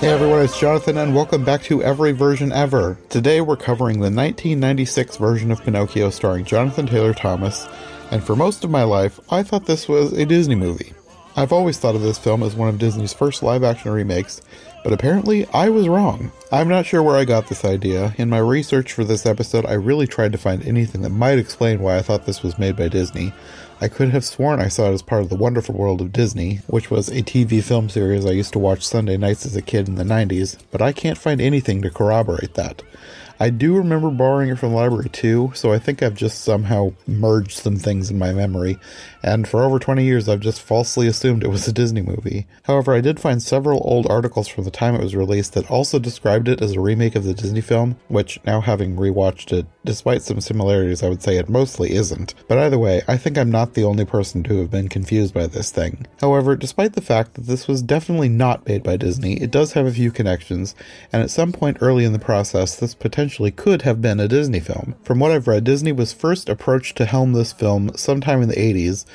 Hey everyone, it's Jonathan and welcome back to Every Version Ever. Today we're covering the 1996 version of Pinocchio starring Jonathan Taylor Thomas, and for most of my life, I thought this was a Disney movie. I've always thought of this film as one of Disney's first live-action remakes, but apparently I was wrong. I'm not sure where I got this idea. In my research for this episode, I really tried to find anything that might explain why I thought this was made by Disney. I could have sworn I saw it as part of The Wonderful World of Disney, which was a TV film series I used to watch Sunday nights as a kid in the 90s, but I can't find anything to corroborate that. I do remember borrowing it from the library too, so I think I've just somehow merged some things in my memory, and for over 20 years I've just falsely assumed it was a Disney movie. However, I did find several old articles from the time it was released that also described it as a remake of the Disney film, which, now having rewatched it, despite some similarities I would say it mostly isn't. But either way, I think I'm not the only person to have been confused by this thing. However, despite the fact that this was definitely not made by Disney, it does have a few connections, and at some point early in the process this potentially could have been a Disney film. From what I've read, Disney was first approached to helm this film sometime in the 80s,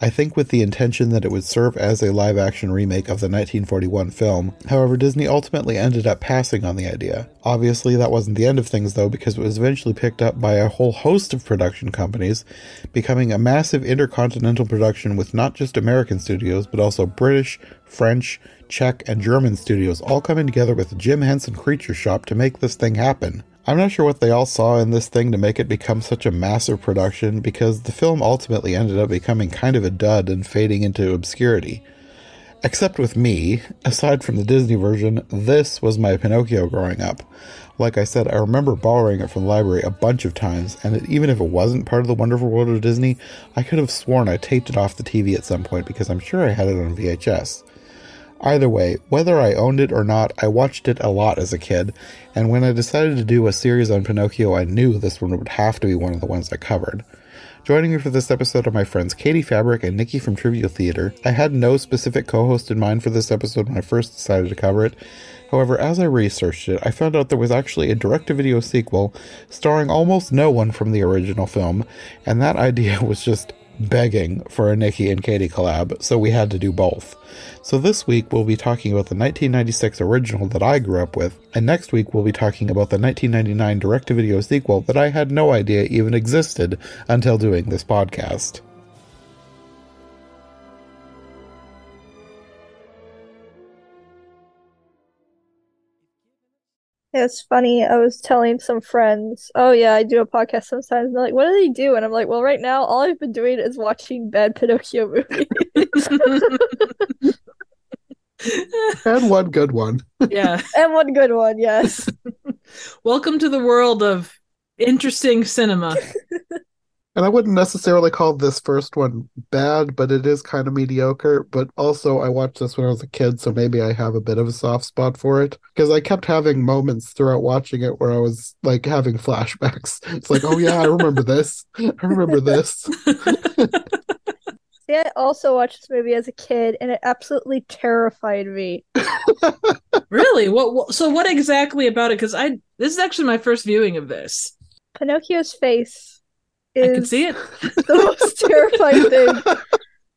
I think with the intention that it would serve as a live-action remake of the 1941 film. However, Disney ultimately ended up passing on the idea. Obviously, that wasn't the end of things though, because it was eventually picked up by a whole host of production companies, becoming a massive intercontinental production with not just American studios, but also British, French, Czech, and German studios all coming together with the Jim Henson Creature Shop to make this thing happen. I'm not sure what they all saw in this thing to make it become such a massive production, because the film ultimately ended up becoming kind of a dud and fading into obscurity. Except with me, aside from the Disney version, this was my Pinocchio growing up. Like I said, I remember borrowing it from the library a bunch of times, and even if it wasn't part of The Wonderful World of Disney, I could have sworn I taped it off the TV at some point because I'm sure I had it on VHS. Either way, whether I owned it or not, I watched it a lot as a kid, and when I decided to do a series on Pinocchio, I knew this one would have to be one of the ones I covered. Joining me for this episode are my friends Katie Fabrick and Nicki from Trivial Theater. I had no specific co-host in mind for this episode when I first decided to cover it. However, as I researched it, I found out there was actually a direct-to-video sequel starring almost no one from the original film, and that idea was just begging for a Nicki and Katie collab, so we had to do both. So this week we'll be talking about the 1996 original that I grew up with, and next week we'll be talking about the 1999 direct-to-video sequel that I had no idea even existed until doing this podcast. It's funny, I was telling some friends, oh yeah, I do a podcast sometimes, and they're like, what do they do? And I'm like, well, right now, all I've been doing is watching bad Pinocchio movies. And one good one. Yeah. And one good one, yes. Welcome to the world of interesting cinema. And I wouldn't necessarily call this first one bad, but it is kind of mediocre. But also, I watched this when I was a kid, so maybe I have a bit of a soft spot for it. Because I kept having moments throughout watching it where I was, like, having flashbacks. It's like, oh yeah, I remember this. I remember this. See, I also watched this movie as a kid, and it absolutely terrified me. Really? So what exactly about it? Because this is actually my first viewing of this. Pinocchio's face. I can see it. The most terrifying thing.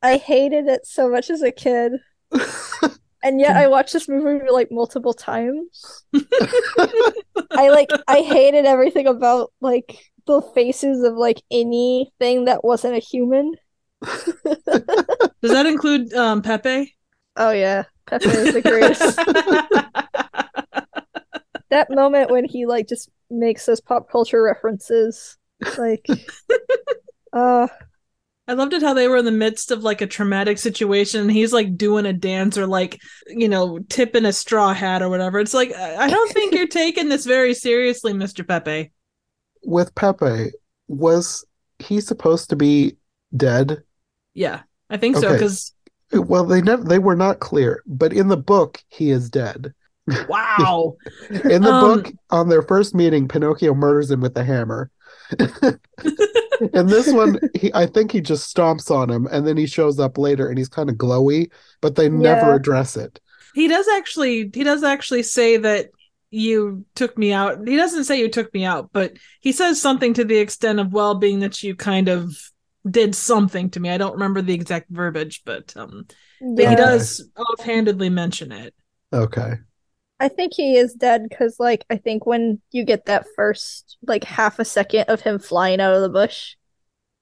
I hated it so much as a kid. And yet I watched this movie like multiple times. I hated everything about like the faces of like anything that wasn't a human. Does that include Pepe? Oh yeah. Pepe is the greatest. That moment when he like just makes those pop culture references. Like, I loved it how they were in the midst of like a traumatic situation. And he's like doing a dance or like, you know, tipping a straw hat or whatever. It's like, I don't think you're taking this very seriously, Mr. Pepe. With Pepe, was he supposed to be dead? Yeah, I think so. Because well, they were not clear, but in the book, he is dead. Wow! In the book, on their first meeting, Pinocchio murders him with a hammer. And this one, I think he just stomps on him, and then he shows up later, and he's kind of glowy, but they never address it. He does actually say that you took me out. He doesn't say you took me out, but he says something to the extent of, well, being that you kind of did something to me. I don't remember the exact verbiage, but he does offhandedly mention it. Okay. I think he is dead because, like, I think when you get that first, like, half a second of him flying out of the bush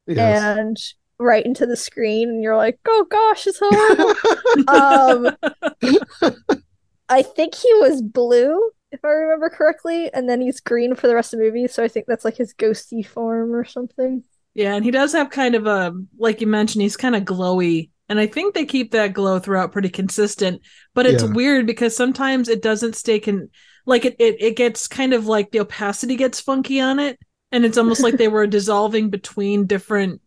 and right into the screen, and you're like, oh gosh, it's horrible. I think he was blue, if I remember correctly, and then he's green for the rest of the movie, so I think that's, like, his ghosty form or something. Yeah, and he does have kind of a, like you mentioned, he's kind of glowy. And I think they keep that glow throughout pretty consistent, but it's weird because sometimes it doesn't stay it gets kind of like the opacity gets funky on it. And it's almost like they were dissolving between different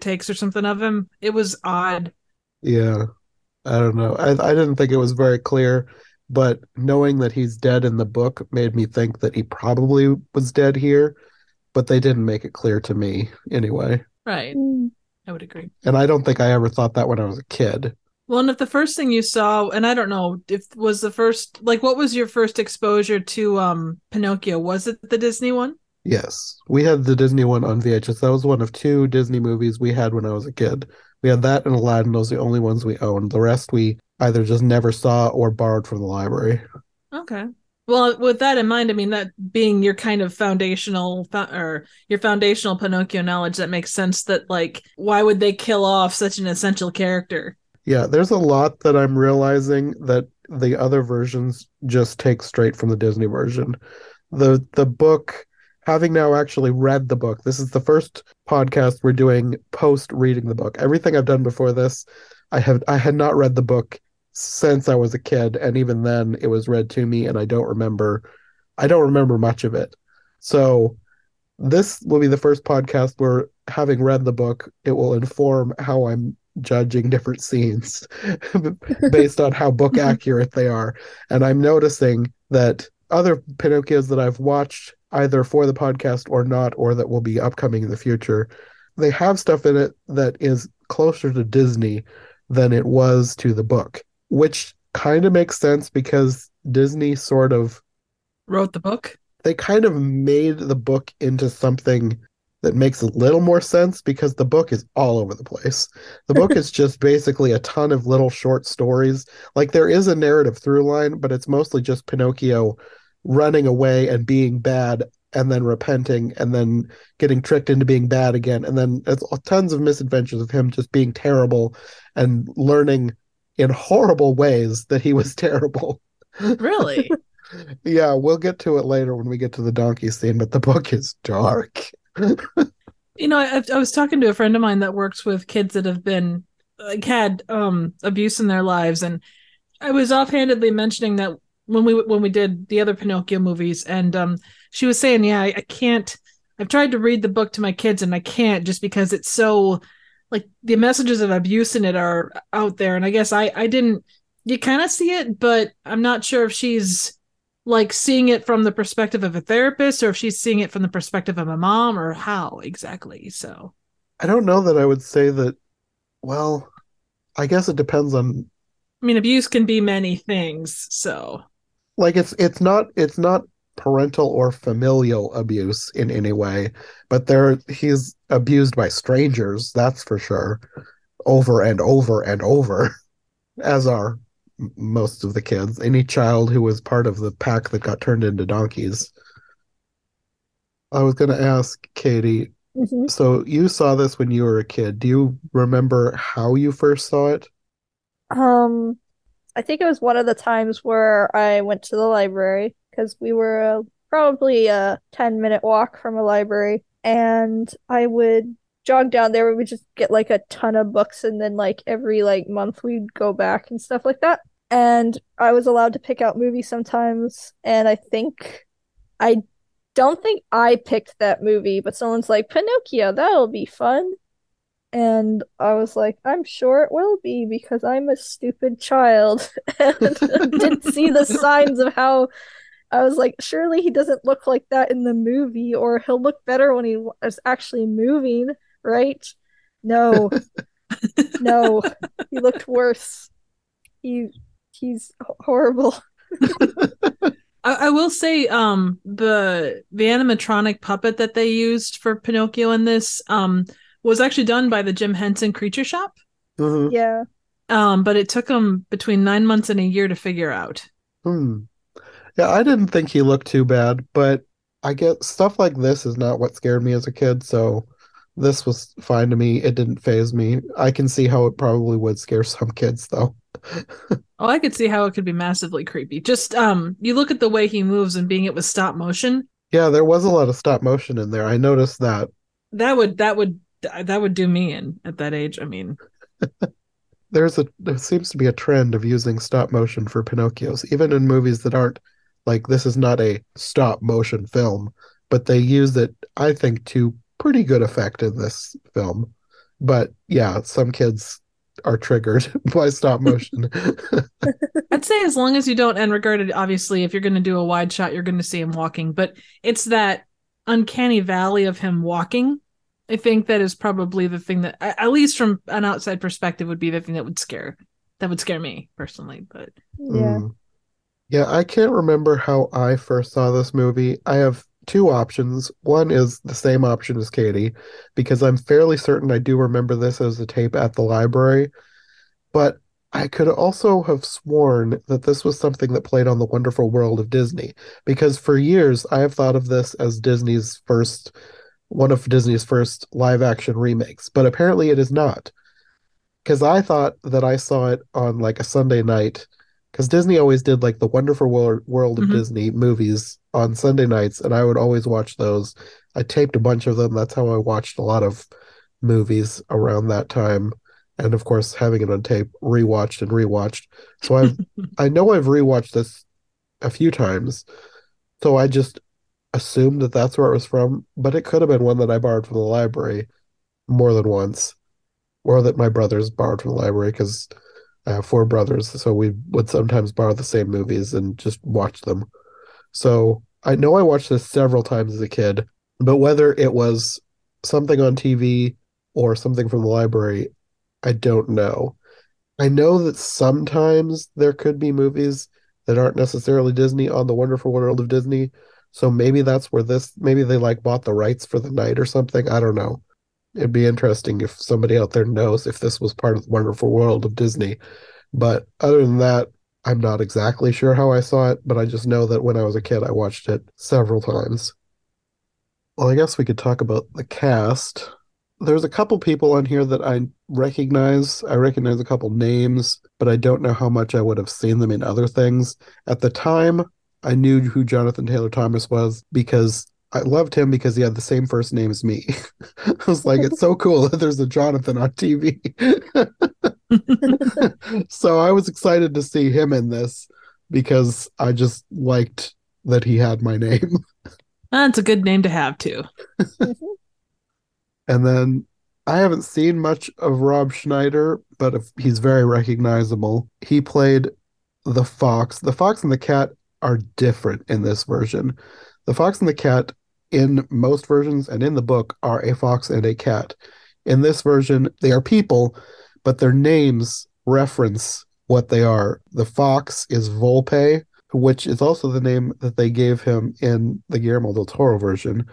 takes or something of him. It was odd. Yeah. I don't know. I didn't think it was very clear, but knowing that he's dead in the book made me think that he probably was dead here, but they didn't make it clear to me anyway. Right. I would agree. And I don't think I ever thought that when I was a kid. Well, and if the first thing you saw, and I don't know, if was the first, like, what was your first exposure to Pinocchio? Was it the Disney one? Yes. We had the Disney one on VHS. That was one of two Disney movies we had when I was a kid. We had that and Aladdin. Those are the only ones we owned. The rest we either just never saw or borrowed from the library. Okay. Well, with that in mind, I mean, that being your kind of foundational Pinocchio knowledge, that makes sense that, like, why would they kill off such an essential character? Yeah, there's a lot that I'm realizing that the other versions just take straight from the Disney version. The book, having now actually read the book, this is the first podcast we're doing post-reading the book. Everything I've done before this, I had not read the book since I was a kid, and even then it was read to me and I don't remember much of it. So this will be the first podcast where, having read the book, it will inform how I'm judging different scenes based on how book accurate they are. And I'm noticing that other Pinocchios that I've watched either for the podcast or not, or that will be upcoming in the future, they have stuff in it that is closer to Disney than it was to the book. Which kind of makes sense because Disney sort of wrote the book. They kind of made the book into something that makes a little more sense because the book is all over the place. The book is just basically a ton of little short stories. Like, there is a narrative through line, but it's mostly just Pinocchio running away and being bad and then repenting and then getting tricked into being bad again. And then it's tons of misadventures of him just being terrible and learning in horrible ways that he was terrible. Really? Yeah, we'll get to it later when we get to the donkey scene, but the book is dark. You know, I was talking to a friend of mine that works with kids that have been, like, had abuse in their lives, and I was offhandedly mentioning that when we did the other Pinocchio movies, and she was saying, yeah, I've tried to read the book to my kids and I can't, just because it's so, like, the messages of abuse in it are out there. And I guess I didn't, you kind of see it, but I'm not sure if she's, like, seeing it from the perspective of a therapist or if she's seeing it from the perspective of a mom or how exactly. So I don't know that I would say that. Well, I guess it depends on, I mean, abuse can be many things. So, like, it's not parental or familial abuse in any way, but he's abused by strangers, that's for sure, over and over and over, as are most of the kids, any child who was part of the pack that got turned into donkeys. I was going to ask Katie, so you saw this when you were a kid. Do you remember how you first saw it? I think it was one of the times where I went to the library, because we were probably a 10-minute walk from a library, and I would jog down there. We would just get, like, a ton of books, and then, like, every, like, month we'd go back and stuff like that. And I was allowed to pick out movies sometimes, and I don't think I picked that movie, but someone's like, Pinocchio, that'll be fun. And I was like, I'm sure it will be, because I'm a stupid child and didn't see the signs of how. I was like, surely he doesn't look like that in the movie, or he'll look better when he is actually moving, right? No. No. He looked worse. He's horrible. I will say the animatronic puppet that they used for Pinocchio in this was actually done by the Jim Henson Creature Shop. Mm-hmm. Yeah. But it took him between 9 months and a year to figure out. Yeah, I didn't think he looked too bad, but I guess stuff like this is not what scared me as a kid, so this was fine to me. It didn't faze me. I can see how it probably would scare some kids, though. Oh, I could see how it could be massively creepy. Just, you look at the way he moves and being it was stop motion. Yeah, there was a lot of stop motion in there. I noticed that. That would do me in at that age. I mean, there seems to be a trend of using stop motion for Pinocchios, even in movies that aren't like this is not a stop motion film, but they use it, I think, to pretty good effect in this film. But yeah, some kids are triggered by stop motion. I'd say as long as you don't end regarded, obviously, if you're going to do a wide shot, you're going to see him walking, but it's that uncanny valley of him walking. I think that is probably the thing that, at least from an outside perspective, would be the thing that would scare me personally. But yeah. Yeah, I can't remember how I first saw this movie. I have two options. One is the same option as Katie, because I'm fairly certain I do remember this as a tape at the library. But I could also have sworn that this was something that played on The Wonderful World of Disney, because for years I have thought of this as one of Disney's first live-action remakes, but apparently it is not. Because I thought that I saw it on, like, a Sunday night, because Disney always did, like, the Wonderful World of Disney movies on Sunday nights, and I would always watch those. I taped a bunch of them. That's how I watched a lot of movies around that time. And, of course, having it on tape, rewatched and rewatched. So I know I've rewatched this a few times, so I just assumed that that's where it was from, but it could have been one that I borrowed from the library more than once, or that my brothers borrowed from the library, because I have four brothers, so we would sometimes borrow the same movies and just watch them. So I know I watched this several times as a kid, but whether it was something on TV or something from the library, I don't know. I know that sometimes there could be movies that aren't necessarily Disney on The Wonderful World of Disney, so maybe that's where maybe they like bought the rights for the night or something. I don't know. It'd be interesting if somebody out there knows if this was part of The Wonderful World of Disney. But other than that, I'm not exactly sure how I saw it, but I just know that when I was a kid, I watched it several times. Well, I guess we could talk about the cast. There's a couple people on here that I recognize. I recognize a couple names, but I don't know how much I would have seen them in other things. At the time, I knew who Jonathan Taylor Thomas was because I loved him because he had the same first name as me. I was like, it's so cool that there's a Jonathan on TV. So I was excited to see him in this because I just liked that he had my name. That's a good name to have, too. And then I haven't seen much of Rob Schneider, but he's very recognizable. He played the fox. The fox and the cat are different in this version. The fox and the cat in most versions and in the book are a fox and a cat. In this version, they are people, but their names reference what they are. The fox is Volpe, which is also the name that they gave him in the Guillermo del Toro version.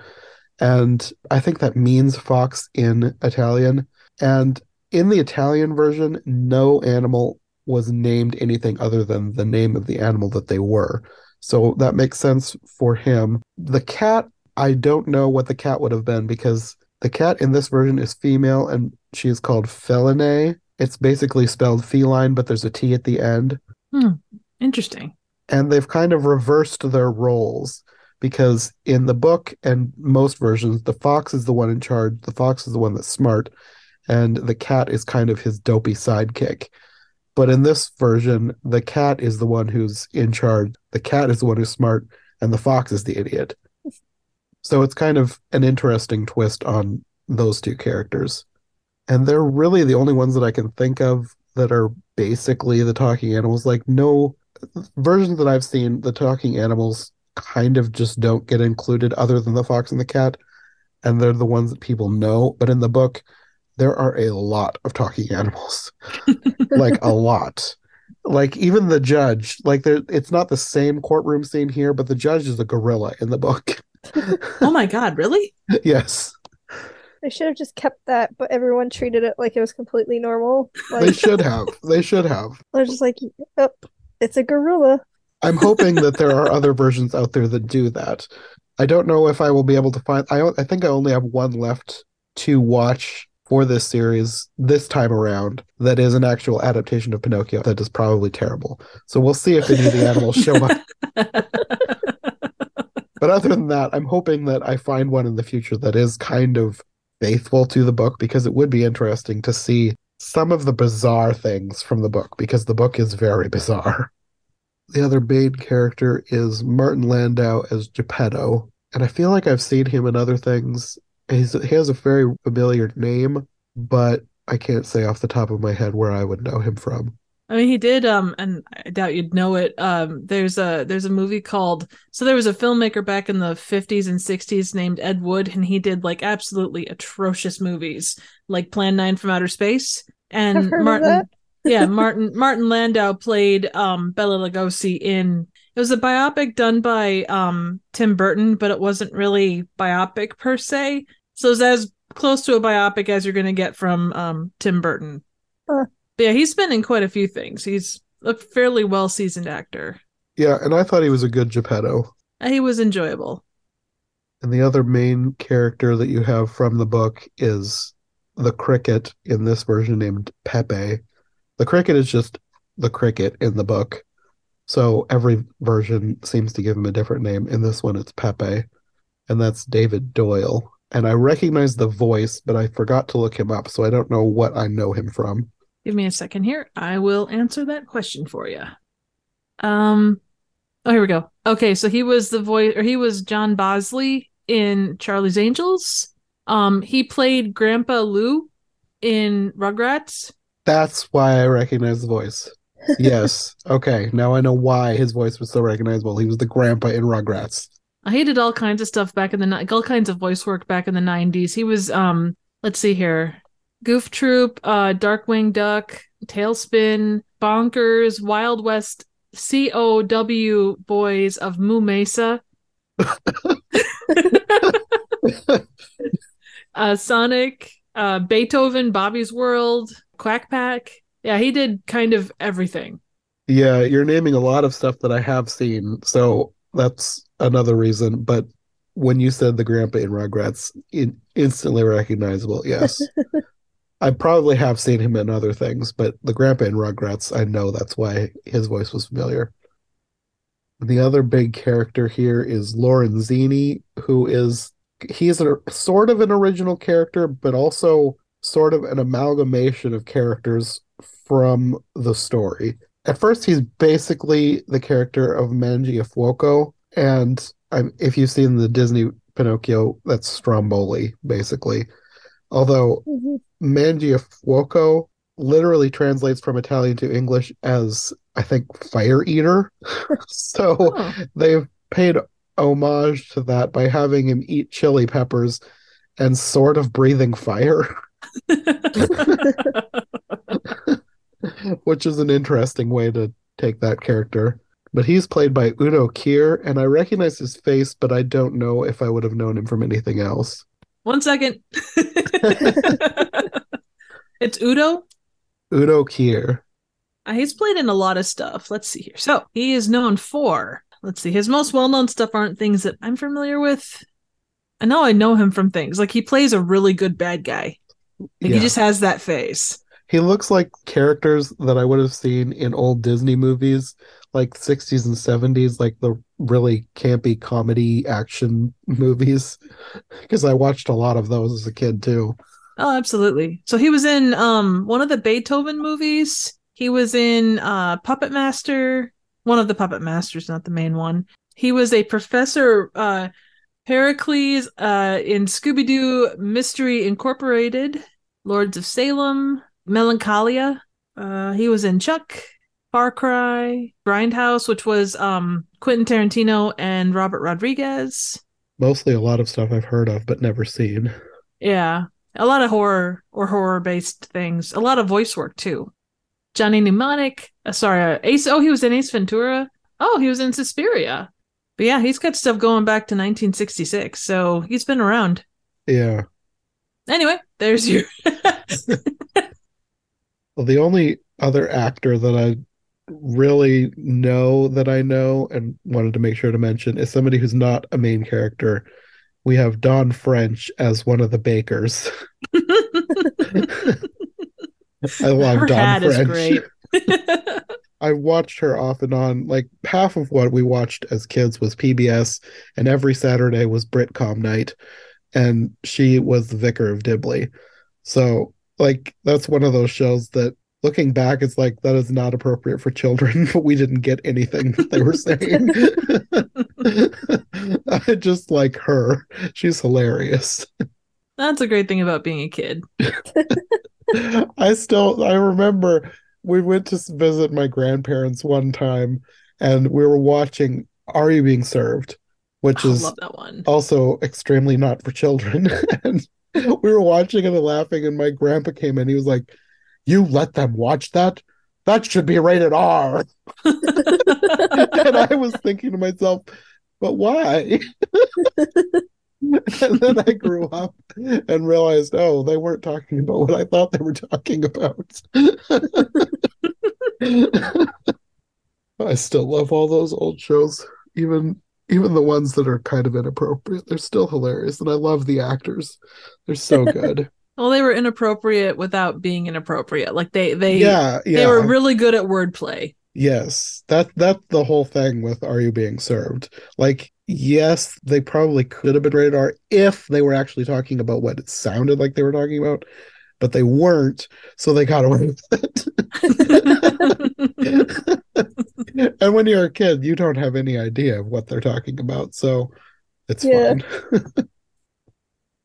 And I think that means fox in Italian. And in the Italian version, no animal was named anything other than the name of the animal that they were. So that makes sense for him. The cat, I don't know what the cat would have been because the cat in this version is female and she is called Felinae. It's basically spelled feline, but there's a T at the end. Interesting. And they've kind of reversed their roles because in the book and most versions, the fox is the one in charge. The fox is the one that's smart. And the cat is kind of his dopey sidekick. But in this version, the cat is the one who's in charge, the cat is the one who's smart, and the fox is the idiot. So it's kind of an interesting twist on those two characters. And they're really the only ones that I can think of that are basically the talking animals. Like, no versions that I've seen, the talking animals kind of just don't get included other than the fox and the cat. And they're the ones that people know. But in the book, there are a lot of talking animals, like a lot, like even the judge, like there, it's not the same courtroom scene here, but the judge is a gorilla in the book. Oh my God. Really? Yes. They should have just kept that, but everyone treated it like it was completely normal. Like, they should have. They're just like, oh, it's a gorilla. I'm hoping that there are other versions out there that do that. I don't know if I will be able to find. I think I only have one left to watch for this series this time around that is an actual adaptation of Pinocchio that is probably terrible. So we'll see if any of the animals show up. But other than that, I'm hoping that I find one in the future that is kind of faithful to the book, because it would be interesting to see some of the bizarre things from the book, because the book is very bizarre. The other main character is Martin Landau as Geppetto, and I feel like I've seen him in other things. He has a very familiar name, but I can't say off the top of my head where I would know him from. I mean, he did, and I doubt you'd know it. There's a movie called, so there was a filmmaker back in the 50s and 60s named Ed Wood, and he did like absolutely atrocious movies like Plan 9 from Outer Space. And I've heard of that. Yeah, Martin Landau played Bela Lugosi in, it was a biopic done by Tim Burton, but it wasn't really biopic per se. So it was as close to a biopic as you're going to get from Tim Burton. But yeah, he's been in quite a few things. He's a fairly well-seasoned actor. Yeah, and I thought he was a good Geppetto. He was enjoyable. And the other main character that you have from the book is the cricket in this version named Pepe. The cricket is just the cricket in the book. So every version seems to give him a different name. In this one, it's Pepe, and that's David Doyle. And I recognize the voice, but I forgot to look him up, so I don't know what I know him from. Give me a second here. I will answer that question for you. Oh, here we go. Okay, so he was the voice, or he was John Bosley in Charlie's Angels. He played Grandpa Lou in Rugrats. That's why I recognize the voice. Yes. Okay, now I know why his voice was so recognizable. He was the grandpa in Rugrats. He did all kinds of stuff back in the all kinds of voice work back in the 90s. He was let's see here. Goof Troop, Darkwing Duck, Tailspin, Bonkers, Wild West C.O.W. Boys of Moo Mesa, Sonic, Beethoven, Bobby's World, Quack Pack. Yeah, he did kind of everything. Yeah, you're naming a lot of stuff that I have seen, so that's another reason. But when you said the grandpa in Rugrats, instantly recognizable, yes. I probably have seen him in other things, but the grandpa in Rugrats, I know that's why his voice was familiar. The other big character here is Lorenzini, who is, he's a sort of an original character, but also sort of an amalgamation of characters from the story. At first, he's basically the character of Mangiafuoco, and if you've seen the Disney Pinocchio, that's Stromboli, basically. Although Mangiafuoco literally translates from Italian to English as, I think, fire eater. So they've paid homage to that by having him eat chili peppers and sort of breathing fire, which is an interesting way to take that character. But he's played by Udo Kier, and I recognize his face, but I don't know if I would have known him from anything else. 1 second. It's Udo? Udo Kier. He's played in a lot of stuff. Let's see here. So he is known for, let's see, his most well-known stuff aren't things that I'm familiar with. I know him from things. Like, he plays a really good bad guy. Like, yeah. He just has that face. He looks like characters that I would have seen in old Disney movies, like 60s and 70s, like the really campy comedy action movies, because I watched a lot of those as a kid, too. Oh, absolutely. So he was in one of the Beethoven movies. He was in Puppet Master, one of the Puppet Masters, not the main one. He was a professor Pericles in Scooby-Doo Mystery Incorporated, Lords of Salem, Melancholia. He was in Chuck, Far Cry, Grindhouse, which was Quentin Tarantino and Robert Rodriguez. Mostly a lot of stuff I've heard of but never seen. Yeah, a lot of horror-based things. A lot of voice work too. Johnny Mnemonic. Ace. Oh, he was in Ace Ventura. Oh, he was in Suspiria. But yeah, he's got stuff going back to 1966, so he's been around. Yeah. Anyway, there's you. Well, the only other actor that I really know that I know and wanted to make sure to mention is somebody who's not a main character. We have Dawn French as one of the bakers. I love her Dawn French. Is great. I watched her off and on. Like half of what we watched as kids was PBS, and every Saturday was Britcom night, and she was the vicar of Dibley. So like that's one of those shows that looking back, it's like that is not appropriate for children, but we didn't get anything that they were saying. I just like her. She's hilarious. That's a great thing about being a kid. I remember we went to visit my grandparents one time and we were watching Are You Being Served, which is also extremely not for children. And we were watching it and laughing, and my grandpa came in. He was like, "You let them watch that? That should be rated R." And I was thinking to myself, but why? And then I grew up and realized, oh, they weren't talking about what I thought they were talking about. I still love all those old shows, even the ones that are kind of inappropriate. They're still hilarious, and I love the actors. They're so good. Well, they were inappropriate without being inappropriate. Like they were really good at wordplay. Yes, that's the whole thing with Are You Being Served? Like, yes, they probably could have been rated R if they were actually talking about what it sounded like they were talking about, but they weren't, so they got away with it. And when you're a kid, you don't have any idea of what they're talking about, so it's fine.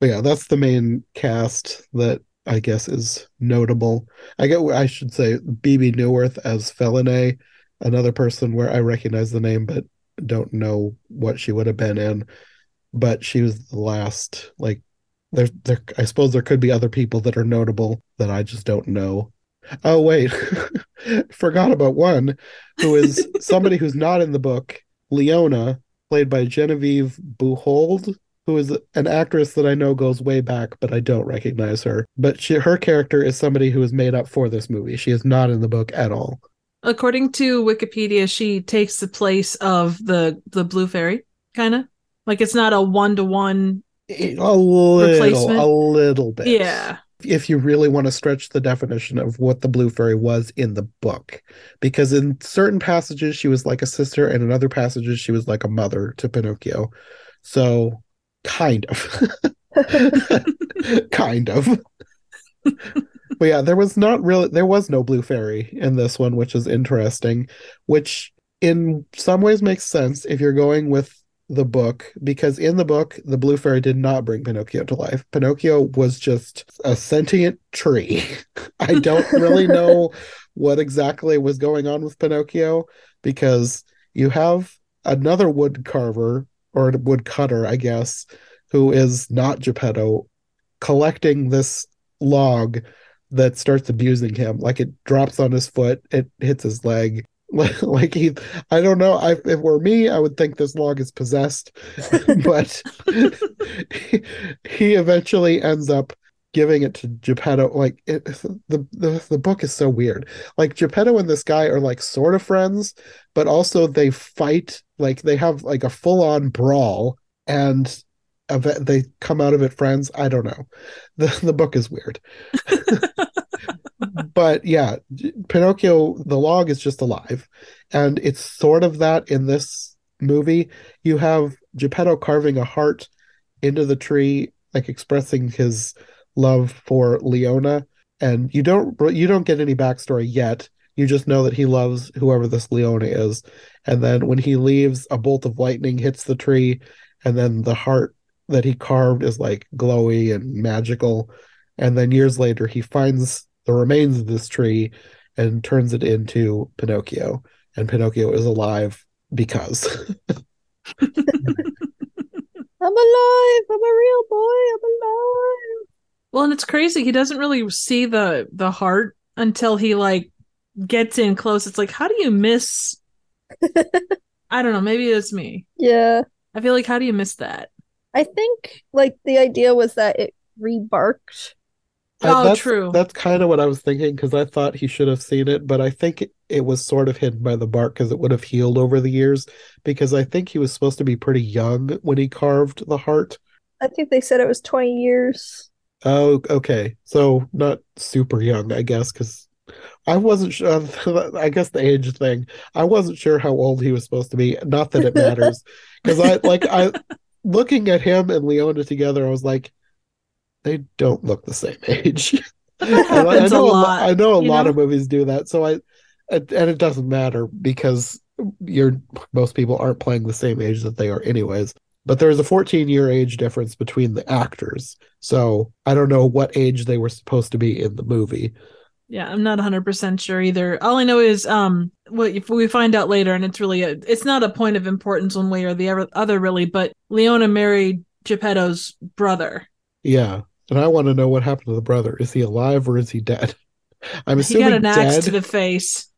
But yeah, that's the main cast that I guess is notable. I should say BB Newirth as Felinay, another person where I recognize the name but don't know what she would have been in. But she was the last. Like, there. I suppose there could be other people that are notable that I just don't know. Oh wait, forgot about one who is somebody who's not in the book. Leona, played by Genevieve Buchholz, who is an actress that I know goes way back, but I don't recognize her. But her character is somebody who is made up for this movie. She is not in the book at all. According to Wikipedia, she takes the place of the Blue Fairy, kind of. Like, it's not a one-to-one replacement. A little bit. Yeah. If you really want to stretch the definition of what the Blue Fairy was in the book. Because in certain passages, she was like a sister, and in other passages, she was like a mother to Pinocchio. So... kind of. Kind of. But yeah, there was no Blue Fairy in this one, which is interesting, which in some ways makes sense if you're going with the book, because in the book, the Blue Fairy did not bring Pinocchio to life. Pinocchio was just a sentient tree. I don't really know what exactly was going on with Pinocchio, because you have another wood carver, or a woodcutter, I guess, who is not Geppetto, collecting this log that starts abusing him. Like, it drops on his foot, it hits his leg. Like, I don't know. If it were me, I would think this log is possessed. But he eventually ends up giving it to Geppetto. Like, the book is so weird. Like, Geppetto and this guy are like sort of friends, but also they fight. Like, they have like a full-on brawl, and they come out of it friends. I don't know. The book is weird. But yeah, Pinocchio, the log, is just alive, and it's sort of that in this movie. You have Geppetto carving a heart into the tree, like expressing his love for Leona, and you don't get any backstory yet. You just know that he loves whoever this Leona is. And then when he leaves, a bolt of lightning hits the tree, and then the heart that he carved is like glowy and magical. And then years later, he finds the remains of this tree and turns it into Pinocchio. And Pinocchio is alive because... I'm alive! I'm a real boy! I'm alive! Well, and it's crazy. He doesn't really see the heart until he, like, gets in close. It's like, how do you miss... I don't know, maybe it's me. Yeah. I feel like, how do you miss that? I think, like, the idea was that it rebarked. True. That's kind of what I was thinking, because I thought he should have seen it, but I think it was sort of hidden by the bark because it would have healed over the years, because I think he was supposed to be pretty young when he carved the heart. I think they said it was 20 years. Oh, okay. So not super young, I guess, because I wasn't sure. I guess the age thing. I wasn't sure how old he was supposed to be. Not that it matters, because I looking at him and Leona together, I was like, they don't look the same age. I know a lot of movies do that. So and it doesn't matter because most people aren't playing the same age that they are anyways. But there is a 14-year age difference between the actors. So I don't know what age they were supposed to be in the movie. Yeah, I'm not 100% sure either. All I know is if we find out later, and it's really it's not a point of importance one way or the other, really, but Leona married Geppetto's brother. Yeah, and I want to know what happened to the brother. Is he alive or is he dead? I'm assuming he got an axe to the face.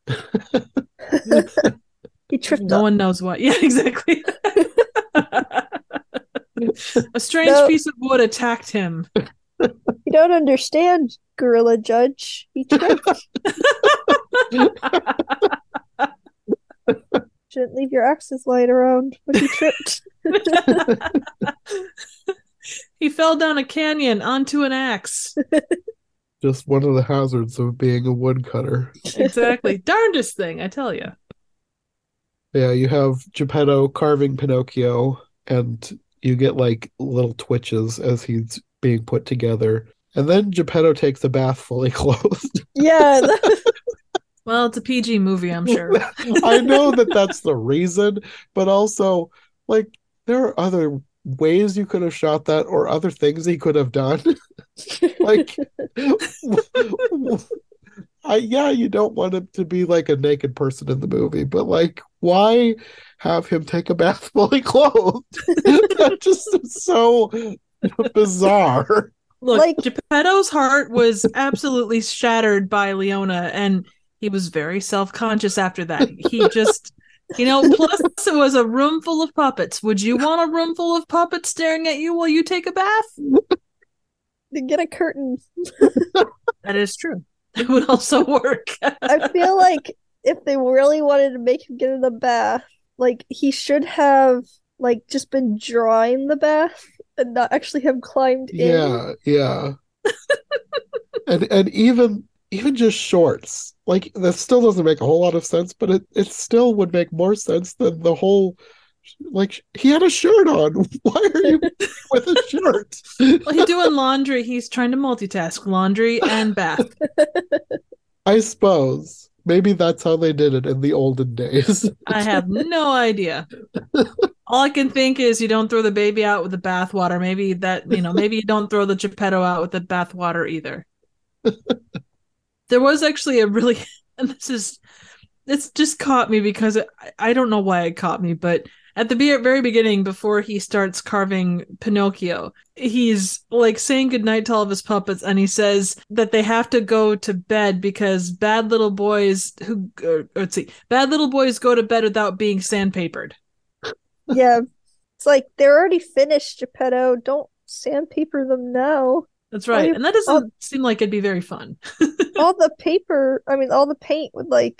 He tripped up. No one knows what. Yeah, exactly. A strange piece of wood attacked him. You don't understand, Gorilla Judge. He tripped. Shouldn't leave your axes lying around, but he tripped. He fell down a canyon onto an axe. Just one of the hazards of being a woodcutter. Exactly. Darndest thing, I tell you. Yeah, you have Geppetto carving Pinocchio, and you get like little twitches as he's being put together. And then Geppetto takes a bath fully clothed. Yeah. Well, it's a PG movie, I'm sure. I know that's the reason, but also, like, there are other ways you could have shot that or other things he could have done. Like, you don't want him to be like a naked person in the movie, but like, why have him take a bath fully clothed? That just is so bizarre. Look, like, Geppetto's heart was absolutely shattered by Leona, and he was very self-conscious after that. He just, plus it was a room full of puppets. Would you want a room full of puppets staring at you while you take a bath? Get a curtain. That is true. That would also work. I feel like if they really wanted to make him get in the bath, like, he should have like just been drawing the bath and not actually have climbed in. Yeah, yeah. and even just shorts. Like, that still doesn't make a whole lot of sense, but it still would make more sense than the whole, like, he had a shirt on. Why are you with a shirt? Well, he's doing laundry. He's trying to multitask laundry and bath. I suppose. Maybe that's how they did it in the olden days. I have no idea. All I can think is you don't throw the baby out with the bathwater. Maybe that, maybe you don't throw the Geppetto out with the bathwater either. There was actually a really, and it's just caught me because I don't know why it caught me, but at the very beginning, before he starts carving Pinocchio, he's like saying goodnight to all of his puppets, and he says that they have to go to bed because bad little boys go to bed without being sandpapered. Yeah, it's like they're already finished, Geppetto. Don't sandpaper them now. That's right. And that doesn't seem like it'd be very fun. All the paint would I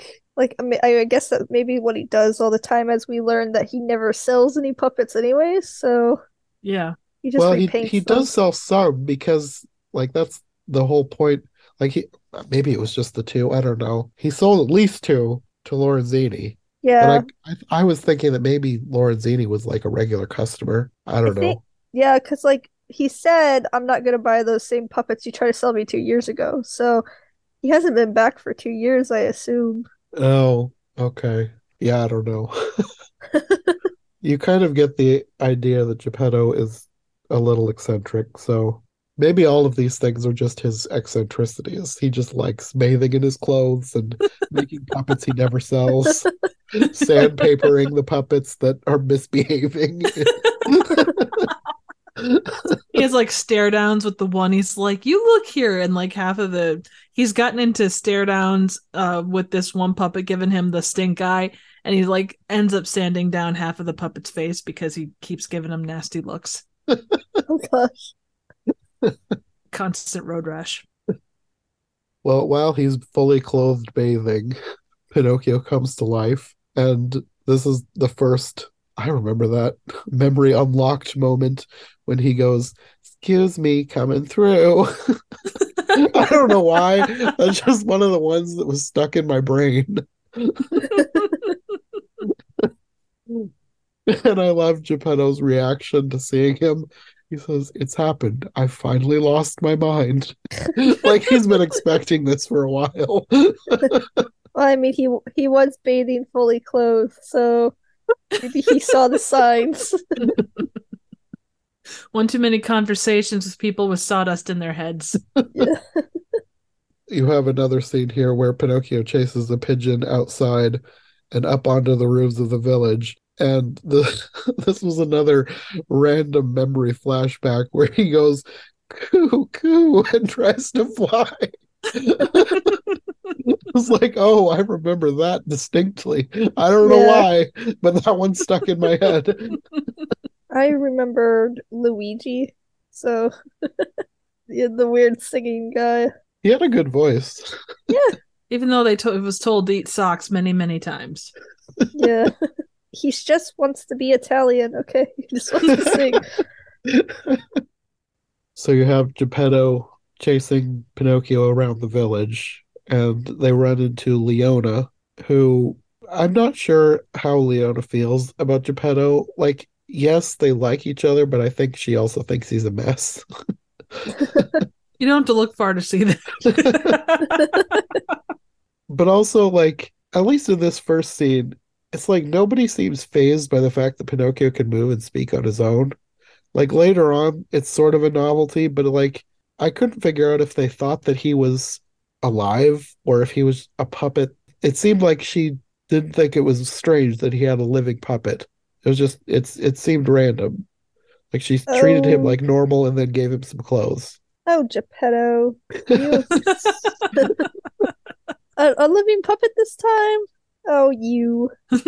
guess that maybe what he does all the time, as we learn that he never sells any puppets anyways. So yeah, he just he does sell some, because like, that's the whole point. Like, maybe it was just the two. I don't know. He sold at least two to Lorenzini. Yeah. I was thinking that maybe Lorenzini was like a regular customer. I don't know. Yeah. Cause like, he said, I'm not going to buy those same puppets you tried to sell me 2 years ago. So he hasn't been back for 2 years, I assume. Oh, okay. Yeah, I don't know. You kind of get the idea that Geppetto is a little eccentric. So maybe all of these things are just his eccentricities. He just likes bathing in his clothes and making puppets he never sells, sandpapering the puppets that are misbehaving. He has like stare downs with the one. He's like, you look here, and like half of he's gotten into stare downs with this one puppet giving him the stink eye, and he like ends up sanding down half of the puppet's face because he keeps giving him nasty looks. Oh gosh. Constant road rash. Well, while he's fully clothed bathing, Pinocchio comes to life. And this is the first, I remember that memory unlocked moment when he goes, "Excuse me, coming through." I don't know why. That's just one of the ones that was stuck in my brain. And I love Geppetto's reaction to seeing him. He says, "It's happened. I finally lost my mind." Like he's been expecting this for a while. Well, I mean, he was bathing fully clothed, so maybe he saw the signs. One too many conversations with people with sawdust in their heads. Yeah. You have another scene here where Pinocchio chases a pigeon outside and up onto the roofs of the village. And this was another random memory flashback where he goes, "Coo, coo," and tries to fly. It's like, oh, I remember that distinctly. I don't know why, but that one stuck in my head. I remembered Luigi, so the weird singing guy. He had a good voice. Yeah. Even though it was told to eat socks many, many times. Yeah. He just wants to be Italian, okay? He just wants to sing. So you have Geppetto chasing Pinocchio around the village, and they run into Leona, who I'm not sure how Leona feels about Geppetto. Like, yes, they like each other, but I think she also thinks he's a mess. You don't have to look far to see that. But also, like, at least in this first scene, it's like nobody seems fazed by the fact that Pinocchio can move and speak on his own. Like later on, it's sort of a novelty, but like I couldn't figure out if they thought that he was alive or if he was a puppet. It seemed like she didn't think it was strange that he had a living puppet. It was just, it seemed random. Like she treated him like normal and then gave him some clothes. Oh, Geppetto. A living puppet this time? Oh, you. Have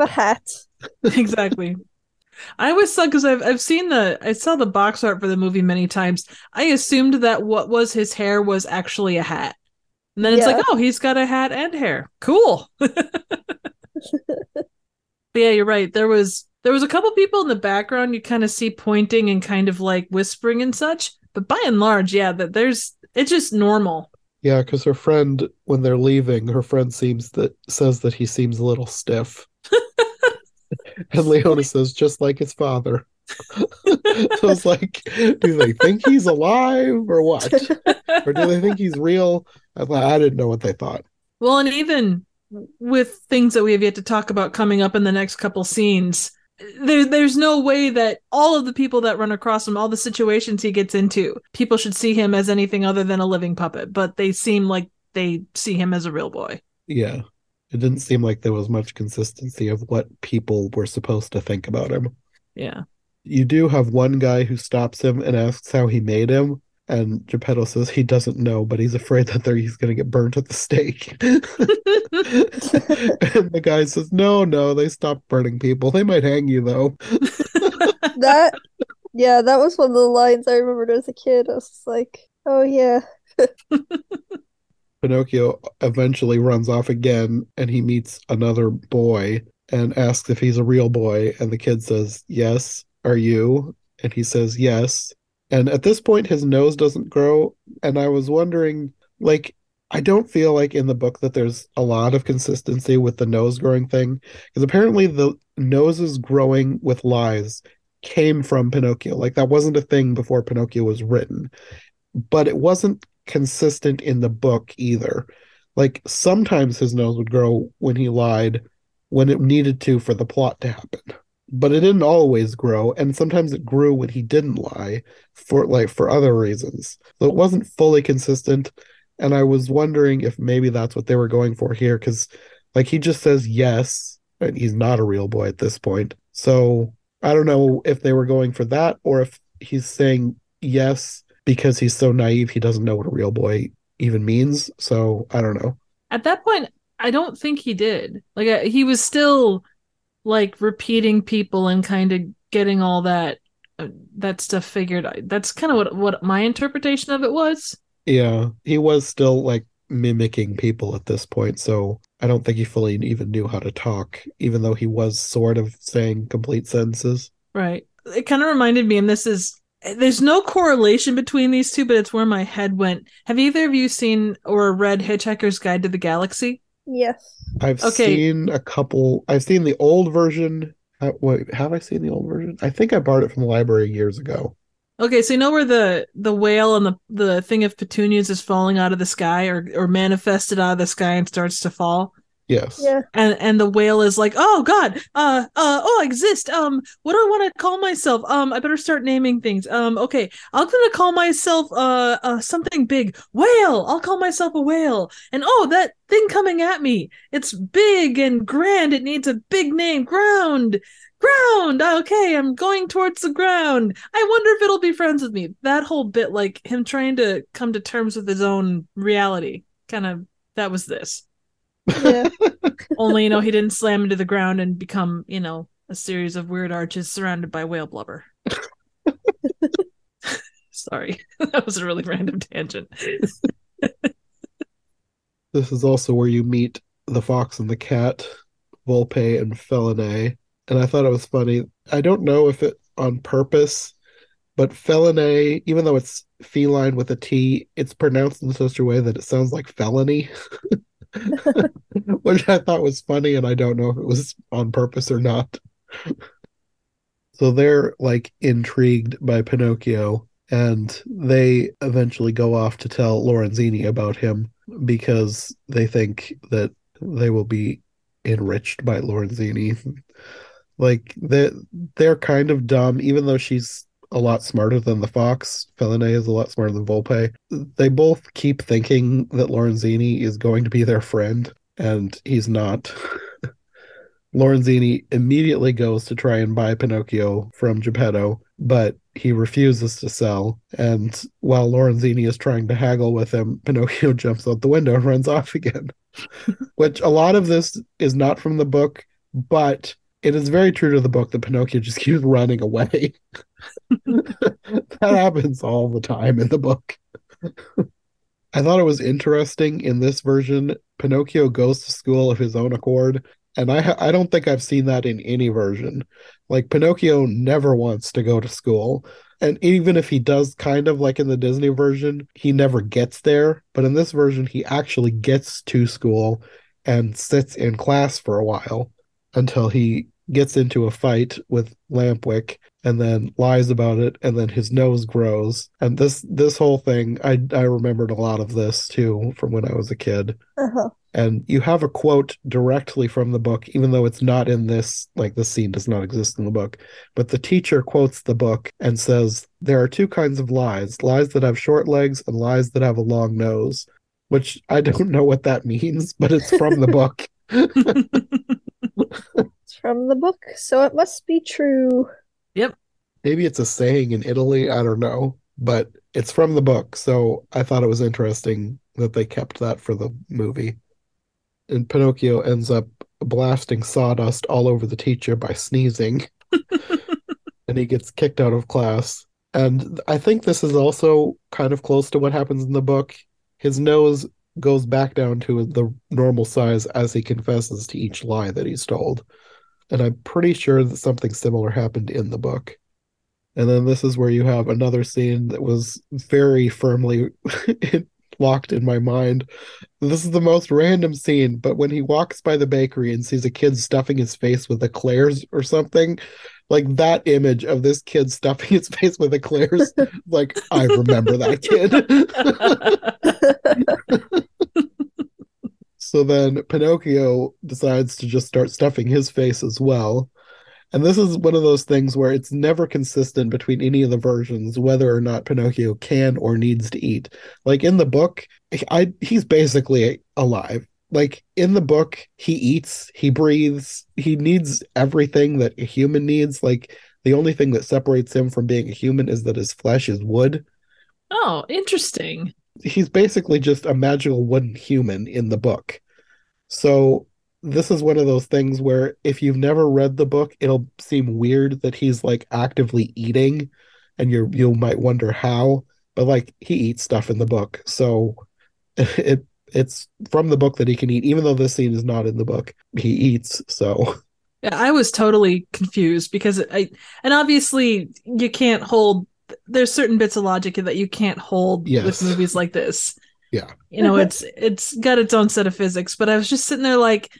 a hat. Exactly. I always thought, because I saw the box art for the movie many times, I assumed that what was his hair was actually a hat. And then it's like, oh, he's got a hat and hair. Cool. Yeah, you're right. There was a couple people in the background you kind of see pointing and kind of like whispering and such. But by and large, it's just normal. Yeah, because her friend, when they're leaving, her friend says that he seems a little stiff. And Leona says, just like his father. So it's like, do they think he's alive or what? Or do they think he's real? I didn't know what they thought. Well, and even with things that we have yet to talk about coming up in the next couple scenes, there's no way that all of the people that run across him, all the situations he gets into, people should see him as anything other than a living puppet, but they seem like they see him as a real boy. Yeah. It didn't seem like there was much consistency of what people were supposed to think about him. Yeah. You do have one guy who stops him and asks how he made him, and Geppetto says he doesn't know, but he's afraid that he's going to get burnt at the stake. And the guy says, no, they stopped burning people. They might hang you, though. That was one of the lines I remembered as a kid. I was just like, oh, yeah. Pinocchio eventually runs off again, and he meets another boy and asks if he's a real boy. And the kid says, yes, are you? And he says, yes. And at this point, his nose doesn't grow. And I was wondering, like, I don't feel like in the book that there's a lot of consistency with the nose growing thing. Because apparently the noses growing with lies came from Pinocchio. Like, that wasn't a thing before Pinocchio was written. But it wasn't consistent in the book either. Like, sometimes his nose would grow when he lied, when it needed to for the plot to happen. But it didn't always grow, and sometimes it grew when he didn't lie for other reasons. So it wasn't fully consistent, and I was wondering if maybe that's what they were going for here, because like he just says yes, and he's not a real boy at this point. So I don't know if they were going for that, or if he's saying yes because he's so naive he doesn't know what a real boy even means. So I don't know. At that point, I don't think he did. Like, he was still like repeating people and kind of getting all that stuff figured out. That's kind of what my interpretation of it was. Yeah, he was still like mimicking people at this point, so I don't think he fully even knew how to talk, even though he was sort of saying complete sentences. Right. It kind of reminded me, and this is, there's no correlation between these two, but it's where my head went. Have either of you seen or read Hitchhiker's Guide to the Galaxy? Yes. I've seen a couple. I've seen the old version. Wait, have I seen the old version? I think I borrowed it from the library years ago. Okay, so you know where the whale and the thing of petunias is falling out of the sky or manifested out of the sky and starts to fall? Yes. Yeah. And the whale is like, oh God, I exist. What do I want to call myself? I better start naming things. Okay, I'm gonna call myself something big. Whale. I'll call myself a whale. And oh, that thing coming at me. It's big and grand. It needs a big name. Ground. Okay, I'm going towards the ground. I wonder if it'll be friends with me. That whole bit, like him trying to come to terms with his own reality. Kind of, that was this. Yeah. Only, he didn't slam into the ground and become, a series of weird arches surrounded by whale blubber. Sorry, that was a really random tangent. This is also where you meet the fox and the cat, Volpe and Felinae. And I thought it was funny. I don't know if it on purpose, but Felinae, even though it's feline with a T, it's pronounced in such a way that it sounds like felony. Which I thought was funny, and I don't know if it was on purpose or not. So they're like intrigued by Pinocchio, and they eventually go off to tell Lorenzini about him because they think that they will be enriched by Lorenzini. Like they're kind of dumb, even though she's a lot smarter than the fox. Felinae is a lot smarter than Volpe. They both keep thinking that Lorenzini is going to be their friend, and he's not. Lorenzini immediately goes to try and buy Pinocchio from Geppetto, but he refuses to sell. And while Lorenzini is trying to haggle with him, Pinocchio jumps out the window and runs off again. Which a lot of this is not from the book, but it is very true to the book that Pinocchio just keeps running away. That happens all the time in the book. I thought it was interesting in this version, Pinocchio goes to school of his own accord, and I don't think I've seen that in any version. Like, Pinocchio never wants to go to school, and even if he does, kind of like in the Disney version, he never gets there, but in this version, he actually gets to school and sits in class for a while until he gets into a fight with Lampwick and then lies about it, and then his nose grows. And this whole thing, I remembered a lot of this too from when I was a kid. Uh-huh. And you have a quote directly from the book, even though it's not in this, like this scene does not exist in the book, but the teacher quotes the book and says, there are two kinds of lies that have short legs and lies that have a long nose, which I don't know what that means, but it's from the book. It's from the book, so it must be true. Yep. Maybe it's a saying in Italy, I don't know, but it's from the book, so I thought it was interesting that they kept that for the movie. And Pinocchio ends up blasting sawdust all over the teacher by sneezing, and he gets kicked out of class. And I think this is also kind of close to what happens in the book. His nose goes back down to the normal size as he confesses to each lie that he's told. And I'm pretty sure that something similar happened in the book. And then this is where you have another scene that was very firmly locked in my mind. This is the most random scene, but when he walks by the bakery and sees a kid stuffing his face with eclairs or something, like that image of this kid stuffing his face with eclairs, like, I remember that kid. So then Pinocchio decides to just start stuffing his face as well. And this is one of those things where it's never consistent between any of the versions whether or not Pinocchio can or needs to eat. Like in the book, he's basically alive. Like in the book, he eats, he breathes, he needs everything that a human needs. Like the only thing that separates him from being a human is that his flesh is wood. Oh, interesting. He's basically just a magical wooden human in the book. So this is one of those things where if you've never read the book, it'll seem weird that he's like actively eating, and you might wonder how. but like he eats stuff in the book, so it's from the book that he can eat, even though this scene is not in the book. He eats, so. Yeah, I was totally confused because and obviously you can't hold, there's certain bits of logic that you can't hold with movies like this. Yeah. You know, it's got its own set of physics, but I was just sitting there like,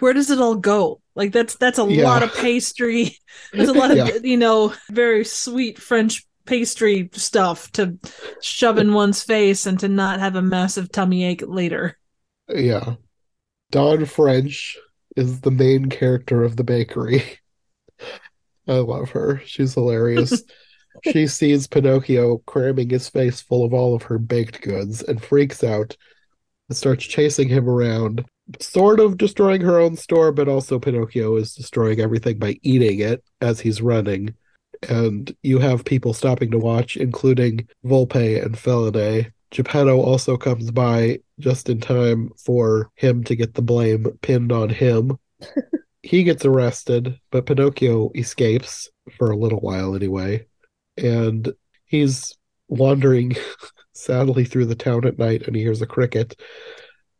where does it all go? Like that's a lot of pastry. There's a lot of, you know, very sweet French pastry stuff to shove in one's face and to not have a massive tummy ache later. Yeah. Dawn French is the main character of the bakery. I love her. She's hilarious. She sees Pinocchio cramming his face full of all of her baked goods and freaks out and starts chasing him around, sort of destroying her own store, but also Pinocchio is destroying everything by eating it as he's running. And you have people stopping to watch, including Volpe and Felidae. Geppetto also comes by just in time for him to get the blame pinned on him. He gets arrested, but Pinocchio escapes for a little while anyway. And he's wandering sadly through the town at night, and he hears a cricket,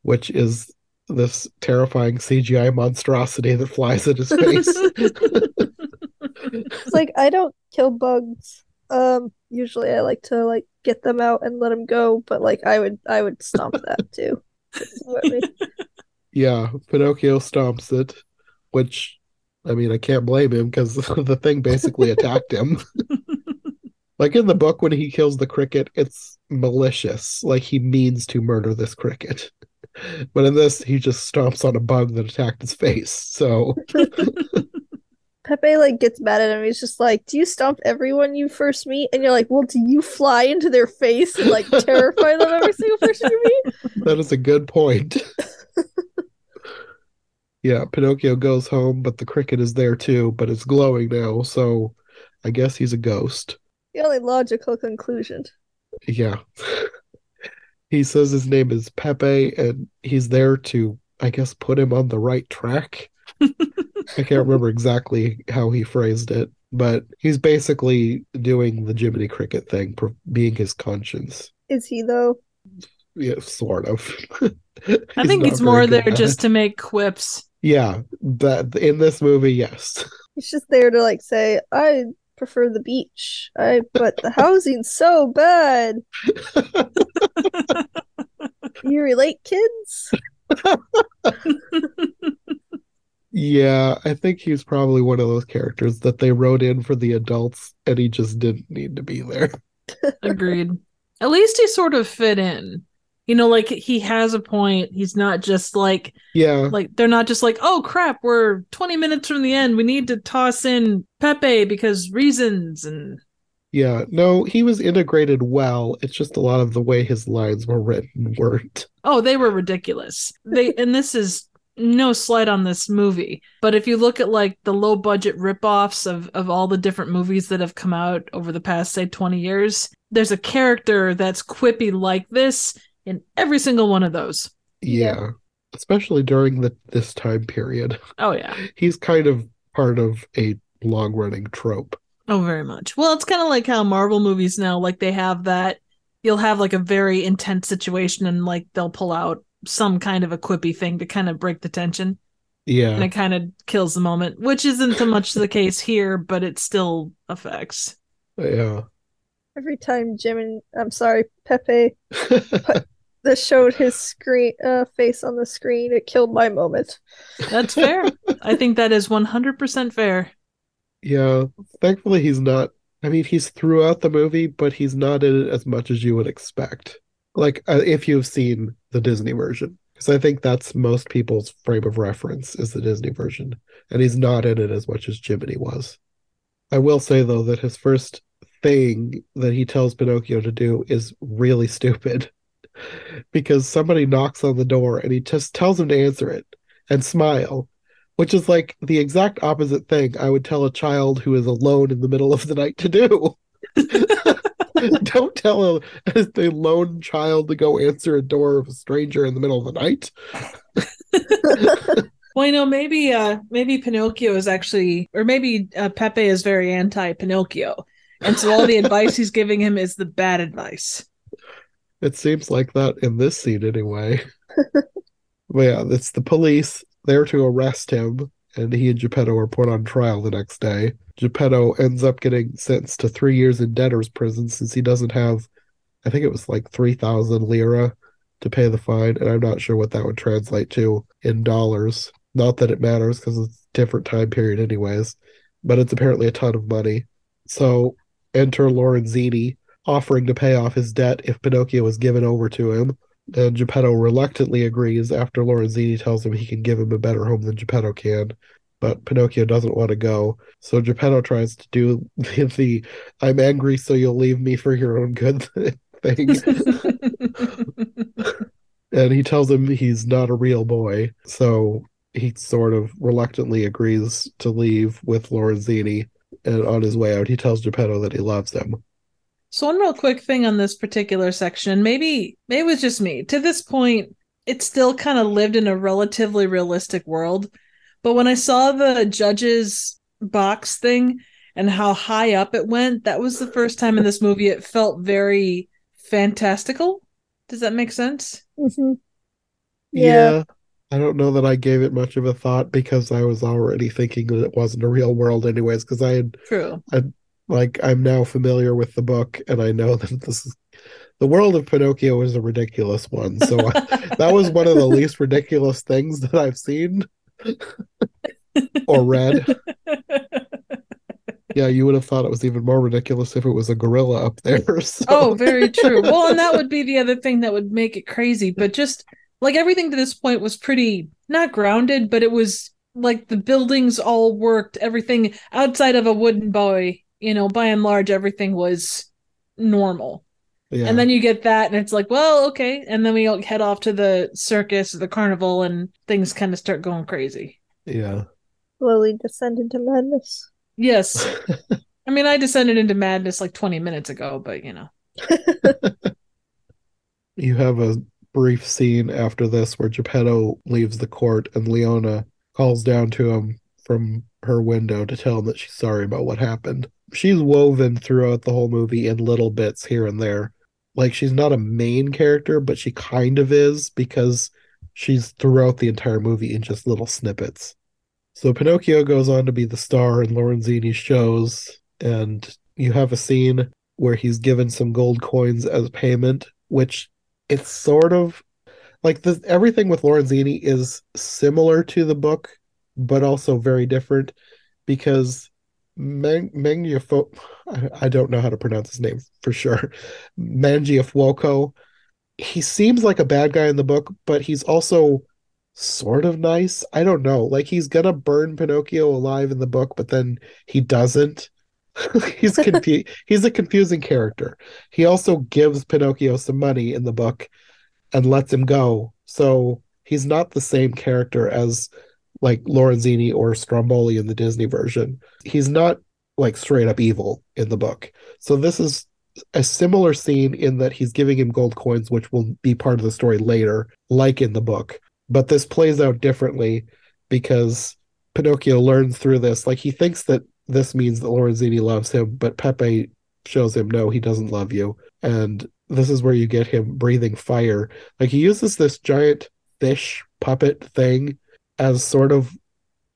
which is this terrifying CGI monstrosity that flies at his face. It's like, I don't kill bugs. Usually I like to like get them out and let them go, but like I would stomp that too. Yeah, Pinocchio stomps it, which I mean I can't blame him because the thing basically attacked him. Like in the book, when he kills the cricket, it's malicious. Like he means to murder this cricket. But in this, he just stomps on a bug that attacked his face. So Pepe like gets mad at him. He's just like, do you stomp everyone you first meet? And you're like, well, do you fly into their face and like terrify them every single person you meet? That is a good point. Yeah, Pinocchio goes home, but the cricket is there too, but it's glowing now. So I guess he's a ghost. The only logical conclusion. Yeah. He says his name is Pepe, and he's there to, I guess, put him on the right track. I can't remember exactly how he phrased it, but he's basically doing the Jiminy Cricket thing, being his conscience. Is he, though? Yeah, sort of. I think it's more there just to make quips. Yeah, that in this movie, yes. He's just there to, like, say, I prefer the beach, but the housing's so bad. You relate, kids? Yeah, I think he's probably one of those characters that they wrote in for the adults and he just didn't need to be there. Agreed. At least he sort of fit in. You know, like he has a point. He's not just like, like they're not just like, oh crap, we're 20 minutes from the end. We need to toss in Pepe because reasons. And yeah, no, he was integrated well. It's just a lot of the way his lines were written weren't. Oh, they were ridiculous. And this is no slight on this movie, but if you look at like the low budget ripoffs of all the different movies that have come out over the past, say 20 years, there's a character that's quippy like this in every single one of those. Yeah. Especially during this time period. Oh, yeah. He's kind of part of a long-running trope. Oh, very much. Well, it's kind of like how Marvel movies now, like they have that, you'll have like a very intense situation and like they'll pull out some kind of a quippy thing to kind of break the tension. Yeah. And it kind of kills the moment, which isn't so much the case here, but it still affects. Yeah. Every time Pepe that showed his face on the screen, it killed my moment. That's fair. I think that is 100% fair. Yeah, thankfully he's not, I mean, he's throughout the movie, but he's not in it as much as you would expect. Like, if you've seen the Disney version, because I think that's most people's frame of reference is the Disney version, and he's not in it as much as Jiminy was. I will say, though, that his first thing that he tells Pinocchio to do is really stupid, because somebody knocks on the door and he just tells him to answer it and smile, which is like the exact opposite thing I would tell a child who is alone in the middle of the night to do. Don't tell a lone child to go answer a door of a stranger in the middle of the night. Well, you know, maybe Pinocchio is actually, or maybe Pepe is very anti-Pinocchio. And so all the advice he's giving him is the bad advice. It seems like that in this scene anyway. But yeah, it's the police there to arrest him, and he and Geppetto are put on trial the next day. Geppetto ends up getting sentenced to 3 years in debtor's prison since he doesn't have, I think it was like 3,000 lira to pay the fine, and I'm not sure what that would translate to in dollars. Not that it matters, because it's a different time period anyways, but it's apparently a ton of money. So enter Lorenzini, offering to pay off his debt if Pinocchio is given over to him, and Geppetto reluctantly agrees after Lorenzini tells him he can give him a better home than Geppetto can, but Pinocchio doesn't want to go. So Geppetto tries to do the I'm angry so you'll leave me for your own good thing. And he tells him he's not a real boy, so he sort of reluctantly agrees to leave with Lorenzini, and on his way out he tells Geppetto that he loves him. So one real quick thing on this particular section, maybe it was just me. To this point, it still kind of lived in a relatively realistic world. But when I saw the judge's box thing and how high up it went, that was the first time in this movie it felt very fantastical. Does that make sense? Mm-hmm. Yeah. I don't know that I gave it much of a thought because I was already thinking that it wasn't a real world anyways, because I had... True. I'm now familiar with the book, and I know that this is, the world of Pinocchio is a ridiculous one. So that was one of the least ridiculous things that I've seen or read. Yeah, you would have thought it was even more ridiculous if it was a gorilla up there. So. Oh, very true. Well, and that would be the other thing that would make it crazy. But just like everything to this point was pretty, not grounded, but it was like the buildings all worked. Everything outside of a wooden boy. By and large, everything was normal. Yeah. And then you get that, and it's like, well, okay. And then we head off to the circus or the carnival, and things kind of start going crazy. Yeah. Slowly descend into madness. Yes. I mean, I descended into madness like 20 minutes ago, but You have a brief scene after this where Geppetto leaves the court, and Leona calls down to him from her window to tell him that she's sorry about what happened. She's woven throughout the whole movie in little bits here and there. Like, she's not a main character, but she kind of is, because she's throughout the entire movie in just little snippets. So Pinocchio goes on to be the star in Lorenzini's shows, and you have a scene where he's given some gold coins as payment, which it's sort of like this, everything with Lorenzini is similar to the book, but also very different, because Mangiafuoco, I don't know how to pronounce his name for sure, Mangiafuoco, he seems like a bad guy in the book, but he's also sort of nice. I don't know. Like, he's gonna burn Pinocchio alive in the book, but then he doesn't. He's a confusing character. He also gives Pinocchio some money in the book and lets him go. So he's not the same character as like Lorenzini or Stromboli in the Disney version. He's not like straight up evil in the book. So this is a similar scene in that he's giving him gold coins, which will be part of the story later, like in the book. But this plays out differently because Pinocchio learns through this. Like, he thinks that this means that Lorenzini loves him, but Pepe shows him, no, he doesn't love you. And this is where you get him breathing fire. Like, he uses this giant fish puppet thing as sort of,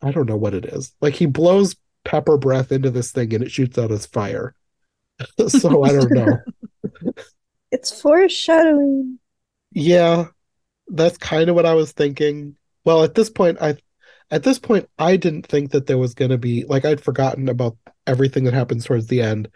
I don't know what it is. Like, he blows pepper breath into this thing and it shoots out as fire. So I don't know. It's foreshadowing. Yeah, that's kind of what I was thinking. Well, at this point I didn't think that there was going to be, like, I'd forgotten about everything that happens towards the end,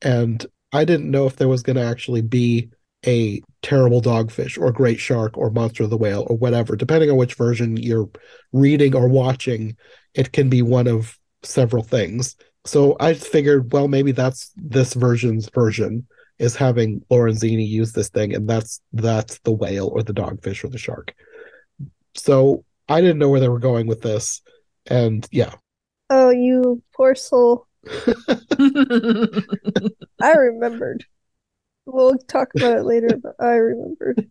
and I didn't know if there was going to actually be a terrible dogfish or great shark or monster of the whale or whatever. Depending on which version you're reading or watching, it can be one of several things. So I figured, well, maybe that's this version's version, is having Lorenzini use this thing, and that's the whale or the dogfish or the shark. So I didn't know where they were going with this, and yeah. Oh, you poor soul. I remembered. We'll talk about it later, but I remembered.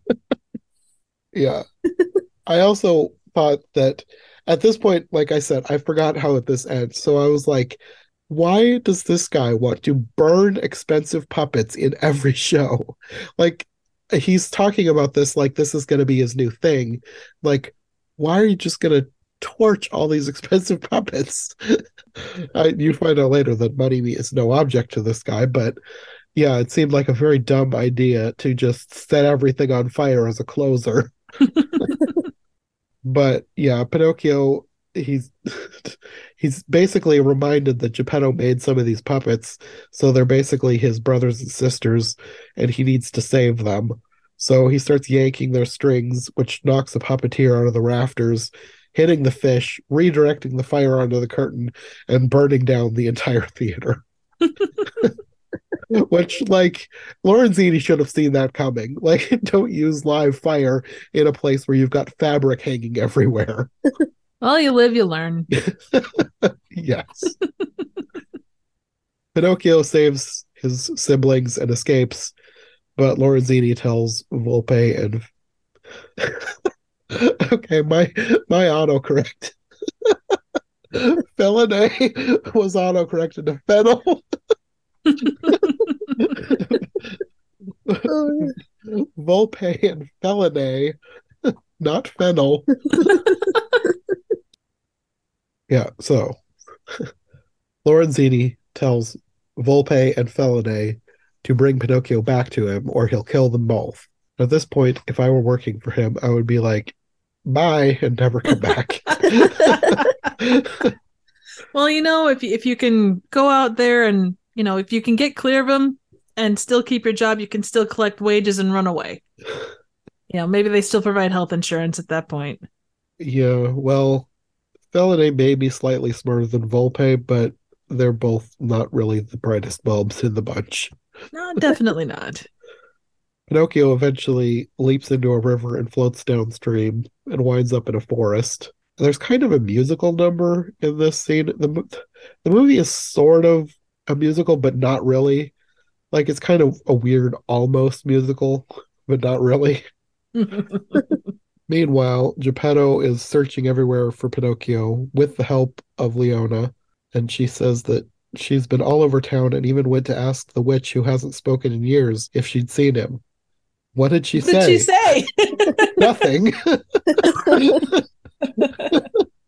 Yeah. I also thought that at this point, like I said, I forgot how this ends. So I was like, why does this guy want to burn expensive puppets in every show? Like, he's talking about this like this is going to be his new thing. Like, why are you just going to torch all these expensive puppets? You find out later that money is no object to this guy, but yeah, it seemed like a very dumb idea to just set everything on fire as a closer. But yeah, Pinocchio, he's basically reminded that Geppetto made some of these puppets, so they're basically his brothers and sisters, and he needs to save them. So he starts yanking their strings, which knocks a puppeteer out of the rafters, hitting the fish, redirecting the fire onto the curtain, and burning down the entire theater. Which, like, Lorenzini should have seen that coming. Like, don't use live fire in a place where you've got fabric hanging everywhere. Well, you live, you learn. Yes. Pinocchio saves his siblings and escapes, but Lorenzini tells Volpe and... Okay, my autocorrect. Felinae was autocorrected to fennel. Volpe and Felinae, not fennel. Yeah, so Lorenzini tells Volpe and Felinae to bring Pinocchio back to him or he'll kill them both. At this point, if I were working for him, I would be like, bye, and never come back. Well, you know, if you can go out there and, you know, if you can get clear of them and still keep your job, you can still collect wages and run away. You know, maybe they still provide health insurance at that point. Yeah, well, Felinae may be slightly smarter than Volpe, but they're both not really the brightest bulbs in the bunch. No, definitely not. Pinocchio eventually leaps into a river and floats downstream and winds up in a forest. There's kind of a musical number in this scene. The movie is sort of a musical, but not really. Like, it's kind of a weird almost musical, but not really. Meanwhile, Geppetto is searching everywhere for Pinocchio with the help of Leona, and she says that she's been all over town and even went to ask the witch who hasn't spoken in years if she'd seen him. What did she say? What did she say? Nothing.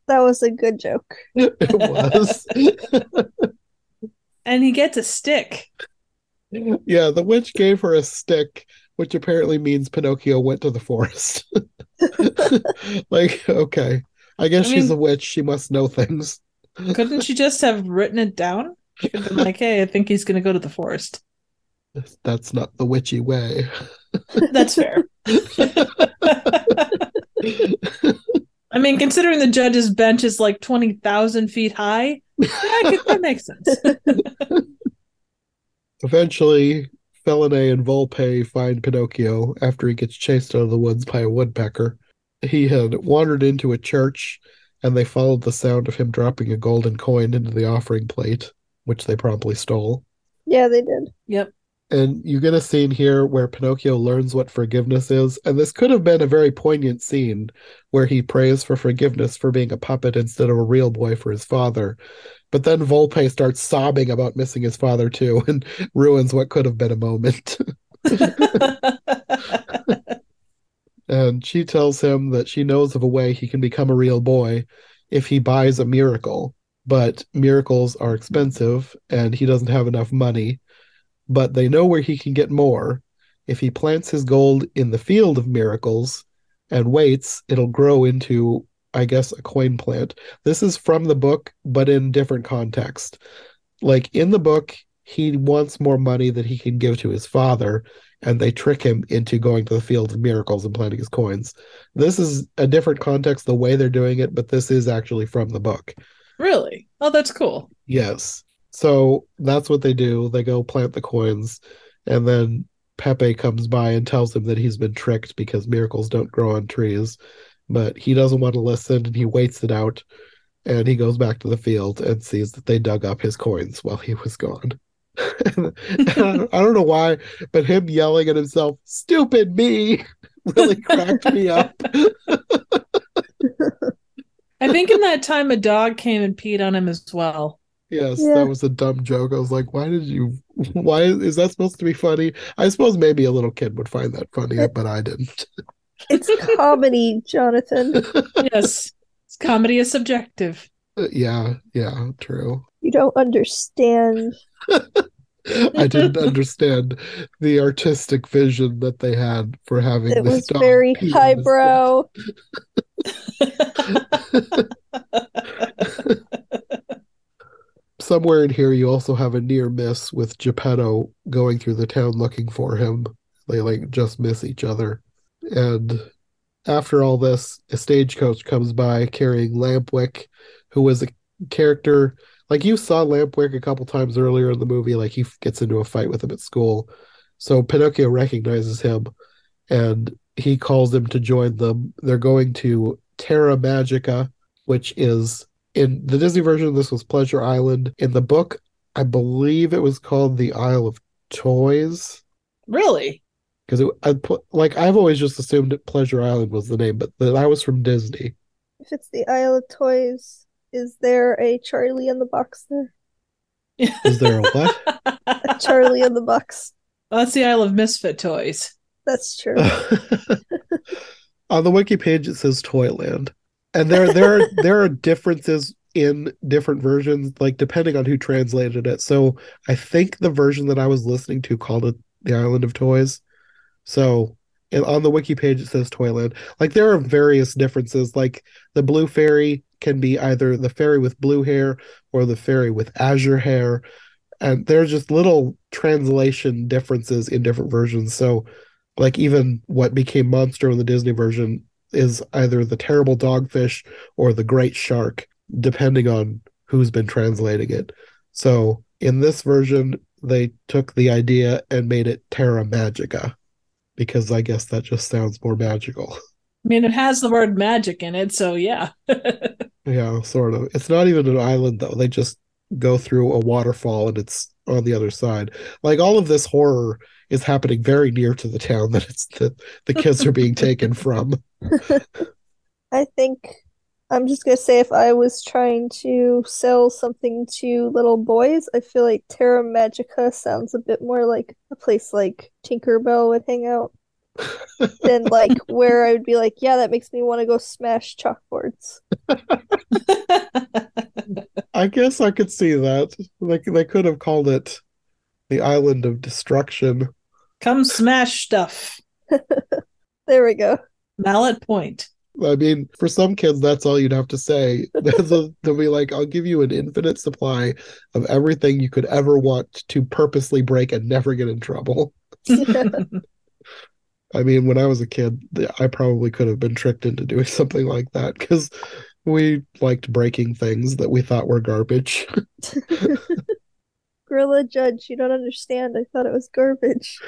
That was a good joke. It was. And he gets a stick. Yeah, the witch gave her a stick, which apparently means Pinocchio went to the forest. Like, okay. I guess she's a witch. She must know things. Couldn't she just have written it down? She could have been like, hey, I think he's going to go to the forest. That's not the witchy way. That's fair. I mean, considering the judge's bench is like 20,000 feet high, yeah, that makes sense. Eventually, Felinae and Volpe find Pinocchio after he gets chased out of the woods by a woodpecker. He had wandered into a church, and they followed the sound of him dropping a golden coin into the offering plate, which they promptly stole. Yeah, they did. Yep. And you get a scene here where Pinocchio learns what forgiveness is, and this could have been a very poignant scene where he prays for forgiveness for being a puppet instead of a real boy for his father. But then Volpe starts sobbing about missing his father too and ruins what could have been a moment. And she tells him that she knows of a way he can become a real boy if he buys a miracle. But miracles are expensive, and he doesn't have enough money. But they know where he can get more. If he plants his gold in the field of miracles and waits, it'll grow into, I guess, a coin plant. This is from the book, but in different context. Like, in the book, he wants more money that he can give to his father, and they trick him into going to the field of miracles and planting his coins. This is a different context, the way they're doing it, but this is actually from the book. Really? Oh, that's cool. Yes. So that's what they do. They go plant the coins, and then Pepe comes by and tells him that he's been tricked because miracles don't grow on trees, but he doesn't want to listen, and he waits it out, and he goes back to the field and sees that they dug up his coins while he was gone. I don't know why, but him yelling at himself, "Stupid me," really cracked me up. I think in that time a dog came and peed on him as well. Yes, yeah. That was a dumb joke. I was like, why is that supposed to be funny? I suppose maybe a little kid would find that funny, but I didn't. It's comedy, Jonathan. Yes, comedy is subjective. Yeah, true. You don't understand. I didn't understand the artistic vision that they had for having it this. It was very highbrow. Somewhere in here, you also have a near miss with Geppetto going through the town looking for him. They just miss each other. And after all this, a stagecoach comes by carrying Lampwick, who was a character. You saw Lampwick a couple times earlier in the movie. He gets into a fight with him at school. So Pinocchio recognizes him, and he calls him to join them. They're going to Terra Magica, which is, in the Disney version, this was Pleasure Island. In the book, I believe it was called the Isle of Toys. Really? Because I've always just assumed Pleasure Island was the name, but that was from Disney. If it's the Isle of Toys, is there a Charlie in the Box there? Is there a what? A Charlie in the Box. Well, that's the Isle of Misfit Toys. That's true. On the wiki page, it says Toyland. And there are differences in different versions, depending on who translated it. So I think the version that I was listening to called it the Island of Toys. So, and on the wiki page, it says Toyland. There are various differences. The blue fairy can be either the fairy with blue hair or the fairy with azure hair. And there's just little translation differences in different versions. So, even what became Monster in the Disney version is either the terrible dogfish or the great shark, depending on who's been translating it. So in this version, they took the idea and made it Terra Magica, because I guess that just sounds more magical. I mean, it has the word magic in it, so yeah. Yeah, sort of. It's not even an island, though. They just go through a waterfall, and it's on the other side. All of this horror is happening very near to the town that it's the kids are being taken from. I think I'm just going to say, if I was trying to sell something to little boys, I feel like Terra Magica sounds a bit more like a place like Tinkerbell would hang out than where I would be like, yeah, that makes me want to go smash chalkboards. I guess I could see that. They could have called it the Island of Destruction. Come smash stuff. There we go. Mallet point. I mean, for some kids, that's all you'd have to say. They'll be like, I'll give you an infinite supply of everything you could ever want to purposely break and never get in trouble. Yeah. I mean, when I was a kid, I probably could have been tricked into doing something like that, because we liked breaking things that we thought were garbage. Gorilla Judge, you don't understand. I thought it was garbage.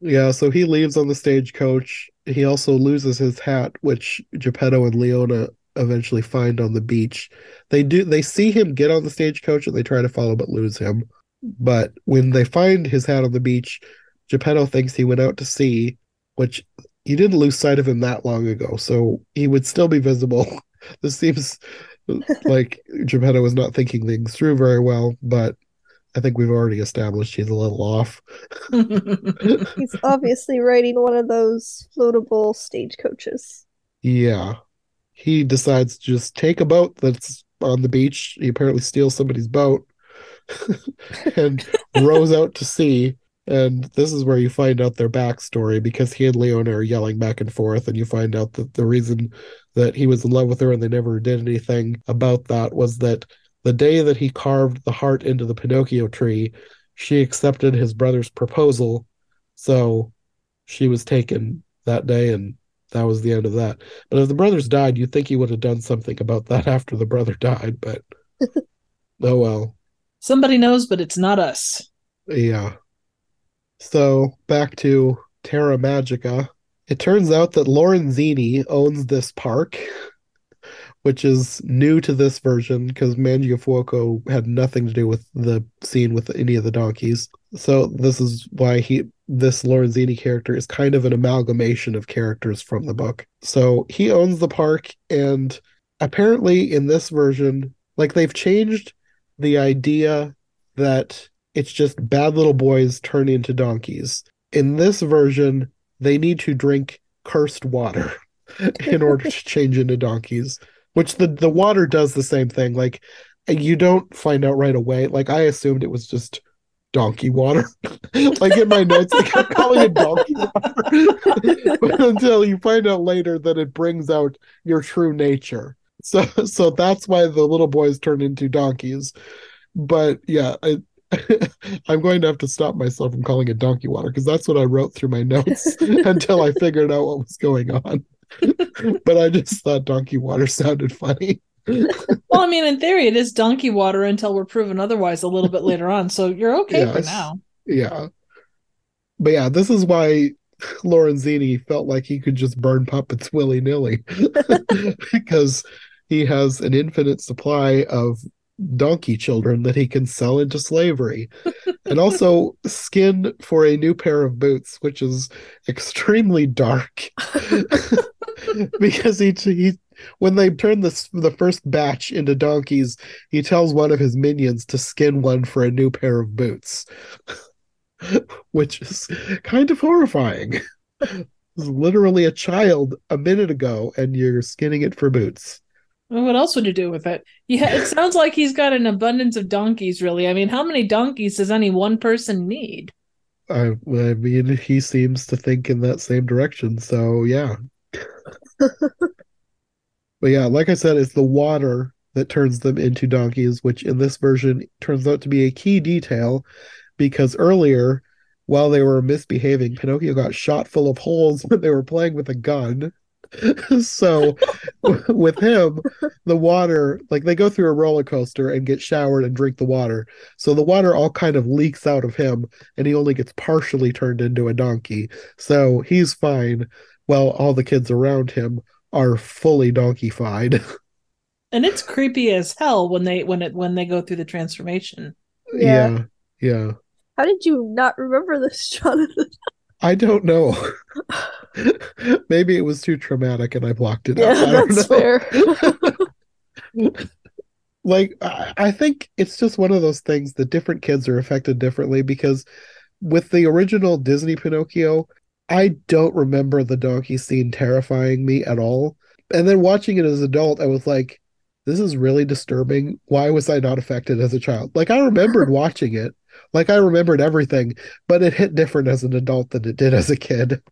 Yeah, so he leaves on the stagecoach. He also loses his hat, which Geppetto and Leona eventually find on the beach. They see him get on the stagecoach, and they try to follow but lose him. But when they find his hat on the beach, Geppetto thinks he went out to sea, which he didn't lose sight of him that long ago, so he would still be visible. This seems like Geppetto was not thinking things through very well, but I think we've already established he's a little off. He's obviously riding one of those floatable stagecoaches. Yeah. He decides to just take a boat that's on the beach. He apparently steals somebody's boat and rows out to sea. And this is where you find out their backstory, because he and Leona are yelling back and forth, and you find out that the reason that he was in love with her and they never did anything about that was that the day that he carved the heart into the Pinocchio tree, she accepted his brother's proposal, so she was taken that day, and that was the end of that. But if the brothers died, you'd think he would have done something about that after the brother died, but oh well. Somebody knows, but it's not us. Yeah. So, back to Terra Magica. It turns out that Lorenzini owns this park, which is new to this version, because Mangiafuoco had nothing to do with the scene with any of the donkeys. So, this is why this Lorenzini character is kind of an amalgamation of characters from the book. So, he owns the park, and apparently in this version, Like, they've changed the idea that it's just bad little boys turn into donkeys. In this version, they need to drink cursed water in order to change into donkeys, which the water does the same thing. Like, you don't find out right away. Like, I assumed it was just donkey water. Like, in my notes, like, I'm calling it donkey water. But until you find out later that it brings out your true nature. So that's why the little boys turn into donkeys. But yeah, I'm going to have to stop myself from calling it donkey water, because that's what I wrote through my notes until I figured out what was going on. But I just thought donkey water sounded funny. Well, I mean, in theory, it is donkey water until we're proven otherwise a little bit later on. So you're okay for now. Yeah. But yeah, this is why Lorenzini felt like he could just burn puppets willy-nilly, because he has an infinite supply of donkey children that he can sell into slavery, and also skin for a new pair of boots, which is extremely dark. Because he when they turn the first batch into donkeys, he tells one of his minions to skin one for a new pair of boots, which is kind of horrifying. It was literally a child a minute ago, and you're skinning it for boots. Well, what else would you do with it? Yeah, it sounds like he's got an abundance of donkeys, really. I mean, how many donkeys does any one person need? I mean, he seems to think in that same direction, so yeah. But yeah, like I said, it's the water that turns them into donkeys, which in this version turns out to be a key detail, because earlier, while they were misbehaving, Pinocchio got shot full of holes when they were playing with a gun. So with him, the water, like, they go through a roller coaster and get showered and drink the water. So the water all kind of leaks out of him, and he only gets partially turned into a donkey. So he's fine, while all the kids around him are fully donkey-fied. And it's creepy as hell when they go through the transformation. Yeah. How did you not remember this, Jonathan? I don't know. Maybe it was too traumatic and I blocked it out. That's fair. Like, I think it's just one of those things that different kids are affected differently, because with the original Disney Pinocchio, I don't remember the donkey scene terrifying me at all. And then watching it as an adult, I was like, this is really disturbing. Why was I not affected as a child? Like, I remembered watching it. Like, I remembered everything, but it hit different as an adult than it did as a kid.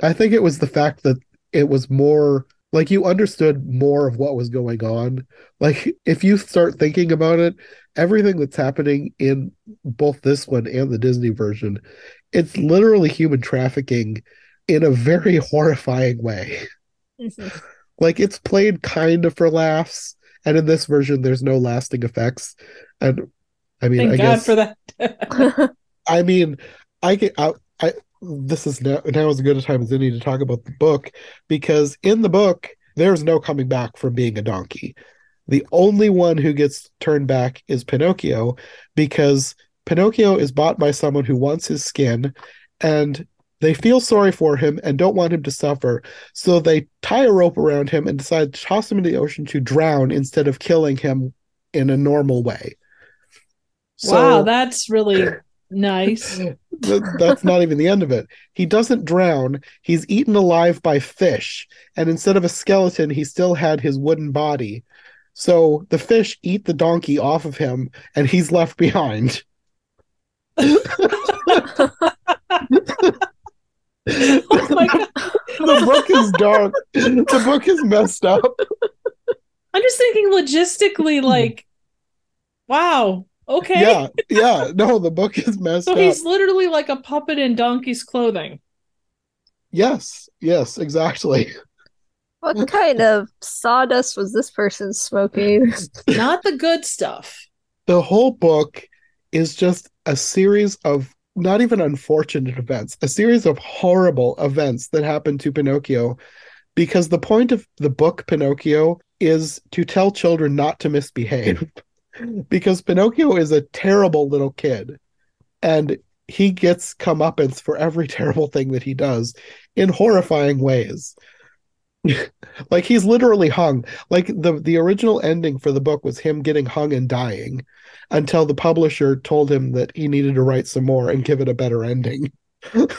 I think it was the fact that it was more, like, you understood more of what was going on. Like, if you start thinking about it, everything that's happening in both this one and the Disney version, it's literally human trafficking in a very horrifying way. Like, it's played kind of for laughs, and in this version, there's no lasting effects. And I mean, thank God for that. I mean, this is now as good a time as any to talk about the book, because in the book, there's no coming back from being a donkey. The only one who gets turned back is Pinocchio, because Pinocchio is bought by someone who wants his skin, and they feel sorry for him and don't want him to suffer. So they tie a rope around him and decide to toss him into the ocean to drown instead of killing him in a normal way. So, wow, that's really nice. That's not even the end of it. He doesn't drown. He's eaten alive by fish. And instead of a skeleton, he still had his wooden body. So the fish eat the donkey off of him, and he's left behind. Oh my God. The book is dark. The book is messed up. I'm just thinking logistically, like, wow. Okay. Yeah. No, the book is messed up. So he's literally like a puppet in donkey's clothing. Yes, exactly. What kind of sawdust was this person smoking? Not the good stuff. The whole book is just a series of not even unfortunate events, a series of horrible events that happened to Pinocchio, because the point of the book Pinocchio is to tell children not to misbehave. Because Pinocchio is a terrible little kid, and he gets comeuppance for every terrible thing that he does in horrifying ways. Like, he's literally hung. Like, the original ending for the book was him getting hung and dying until the publisher told him that he needed to write some more and give it a better ending. And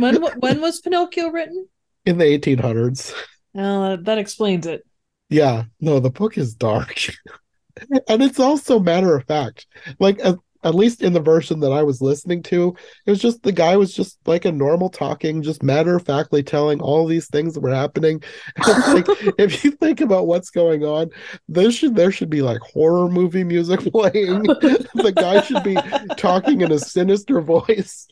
when was Pinocchio written? In the 1800s. That explains it. Yeah. No, the book is dark. And it's also matter of fact. Like, at least in the version that I was listening to, it was just, the guy was just like a normal talking, just matter-of-factly telling all these things that were happening. Like, if you think about what's going on, there should be like horror movie music playing. The guy should be talking in a sinister voice.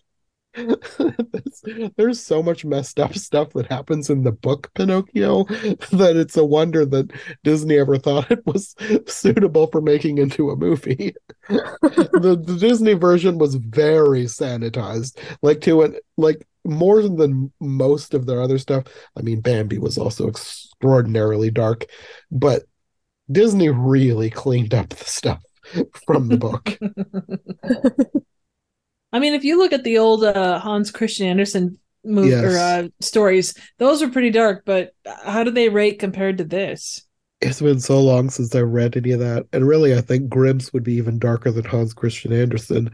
There's so much messed up stuff that happens in the book Pinocchio that it's a wonder that Disney ever thought it was suitable for making into a movie. The Disney version was very sanitized, like to it, like more than most of their other stuff. I mean, Bambi was also extraordinarily dark, but Disney really cleaned up the stuff from the book. I mean, if you look at the old Hans Christian Andersen movies, yes, or stories, those are pretty dark, but how do they rate compared to this? It's been so long since I read any of that. And really, I think Grimm's would be even darker than Hans Christian Andersen.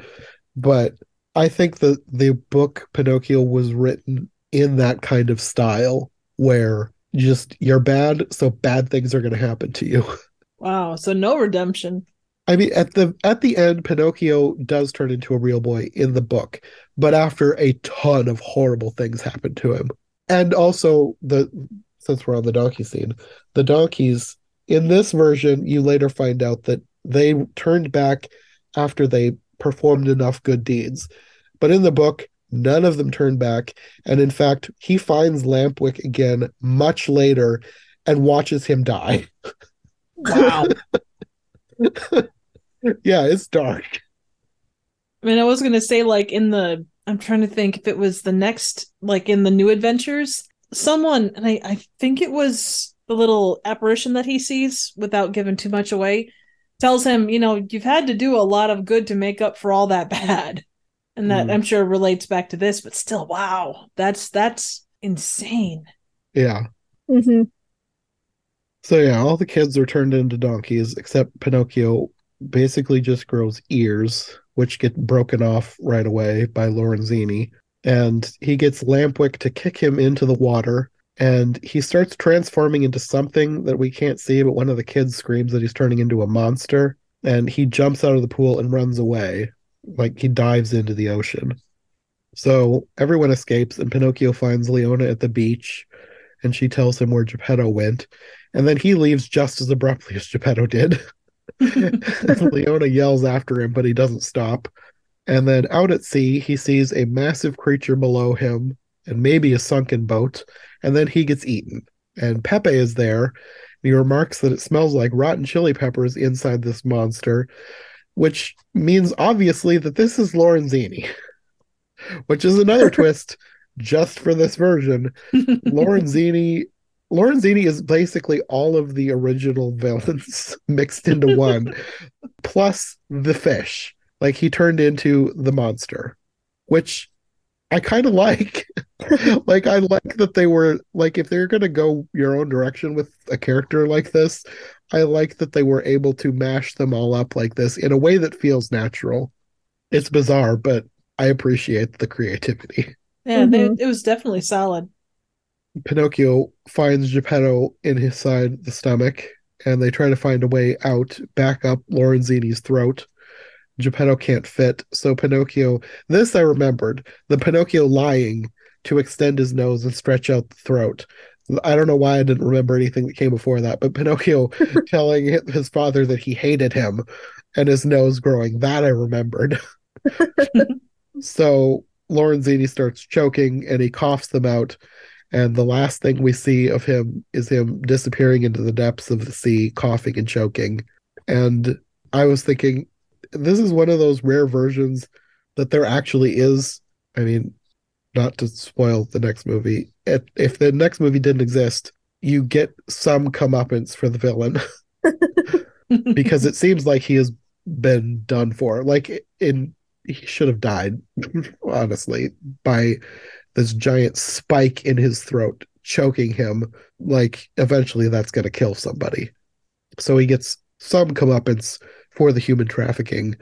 But I think that the book Pinocchio was written in that kind of style where just you're bad, so bad things are going to happen to you. Wow. So no redemption. I mean, at the end, Pinocchio does turn into a real boy in the book, but after a ton of horrible things happen to him. And also, since we're on the donkey scene, the donkeys, in this version, you later find out that they turned back after they performed enough good deeds. But in the book, none of them turn back. And in fact, he finds Lampwick again much later and watches him die. Wow. Yeah, it's dark. I mean, I was gonna say, like, I'm trying to think if it was the next, like in the New Adventures, someone, and I think it was the little apparition that he sees, without giving too much away, tells him, you know, you've had to do a lot of good to make up for all that bad. And that I'm sure relates back to this, but still, wow, that's insane. Yeah. Mm-hmm. So yeah, all the kids are turned into donkeys, except Pinocchio basically just grows ears, which get broken off right away by Lorenzini. And he gets Lampwick to kick him into the water, and he starts transforming into something that we can't see, but one of the kids screams that he's turning into a monster, and he jumps out of the pool and runs away, like he dives into the ocean. So everyone escapes, and Pinocchio finds Leona at the beach, and she tells him where Geppetto went. And then he leaves just as abruptly as Geppetto did. Leona yells after him, but he doesn't stop. And then out at sea, he sees a massive creature below him and maybe a sunken boat. And then he gets eaten. And Pepe is there. And he remarks that it smells like rotten chili peppers inside this monster, which means obviously that this is Lorenzini, which is another twist just for this version. Lorenzini is basically all of the original villains mixed into one, plus the fish. Like, he turned into the monster, which I kind of like. Like, I like that they were, like, if they're going to go your own direction with a character like this, I like that they were able to mash them all up like this in a way that feels natural. It's bizarre, but I appreciate the creativity. Yeah, it was definitely solid. Pinocchio finds Geppetto in his side, the stomach, and they try to find a way out, back up Lorenzini's throat. Geppetto can't fit, so Pinocchio, this I remembered, the Pinocchio lying to extend his nose and stretch out the throat. I don't know why I didn't remember anything that came before that, but Pinocchio telling his father that he hated him and his nose growing, that I remembered. So Lorenzini starts choking and he coughs them out. And the last thing we see of him is him disappearing into the depths of the sea, coughing and choking. And I was thinking, this is one of those rare versions that there actually is. I mean, not to spoil the next movie. If the next movie didn't exist, you get some comeuppance for the villain. Because it seems like he has been done for. Like, he should have died, honestly, by this giant spike in his throat choking him, like eventually that's going to kill somebody. So he gets some comeuppance for the human trafficking,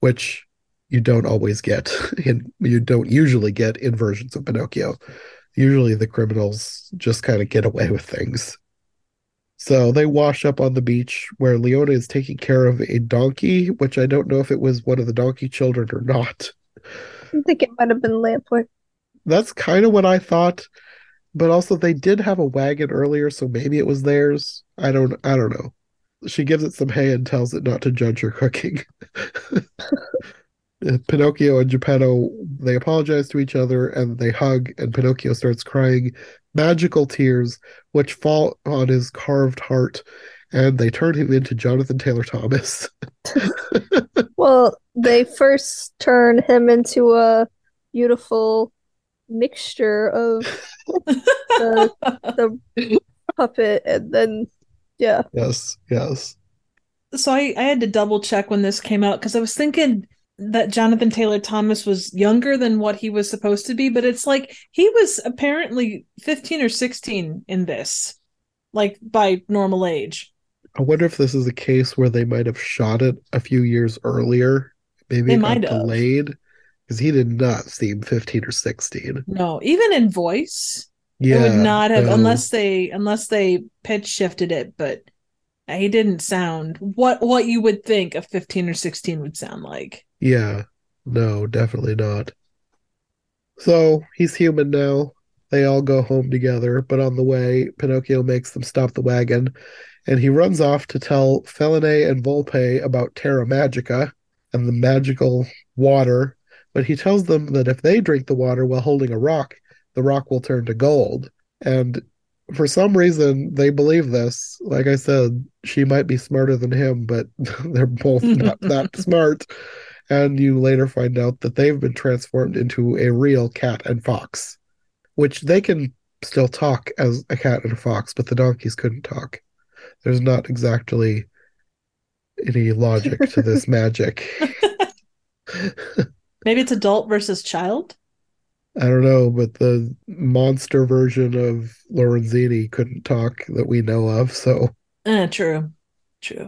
which you don't always get, and you don't usually get in versions of Pinocchio. Usually the criminals just kind of get away with things. So they wash up on the beach where Leona is taking care of a donkey, which I don't know if it was one of the donkey children or not. I think it might have been Lamport. That's kind of what I thought. But also they did have a wagon earlier, so maybe it was theirs. I don't know. She gives it some hay and tells it not to judge her cooking. Pinocchio and Geppetto, they apologize to each other and they hug, and Pinocchio starts crying magical tears which fall on his carved heart, and they turn him into Jonathan Taylor Thomas. Well, they first turn him into a beautiful mixture of the puppet, and then yeah. Yes. So I had to double check when this came out, because I was thinking that Jonathan Taylor Thomas was younger than what he was supposed to be, but it's like he was apparently 15 or 16 in this, like by normal age. I wonder if this is a case where they might have shot it a few years earlier. Maybe it got delayed, because he did not seem 15 or 16. No, even in voice, yeah, it would not have unless they pitch shifted it. But he didn't sound what you would think a 15 or 16 would sound like. Yeah, no, definitely not. So he's human now. They all go home together, but on the way, Pinocchio makes them stop the wagon, and he runs off to tell Felinae and Volpe about Terra Magica and the magical water, but he tells them that if they drink the water while holding a rock, the rock will turn to gold. And for some reason, they believe this. Like I said, she might be smarter than him, but they're both not that smart. And you later find out that they've been transformed into a real cat and fox, which they can still talk as a cat and a fox, but the donkeys couldn't talk. There's not exactly any logic to this magic. Maybe it's adult versus child? I don't know, but the monster version of Lorenzini couldn't talk that we know of, so... True. Yeah,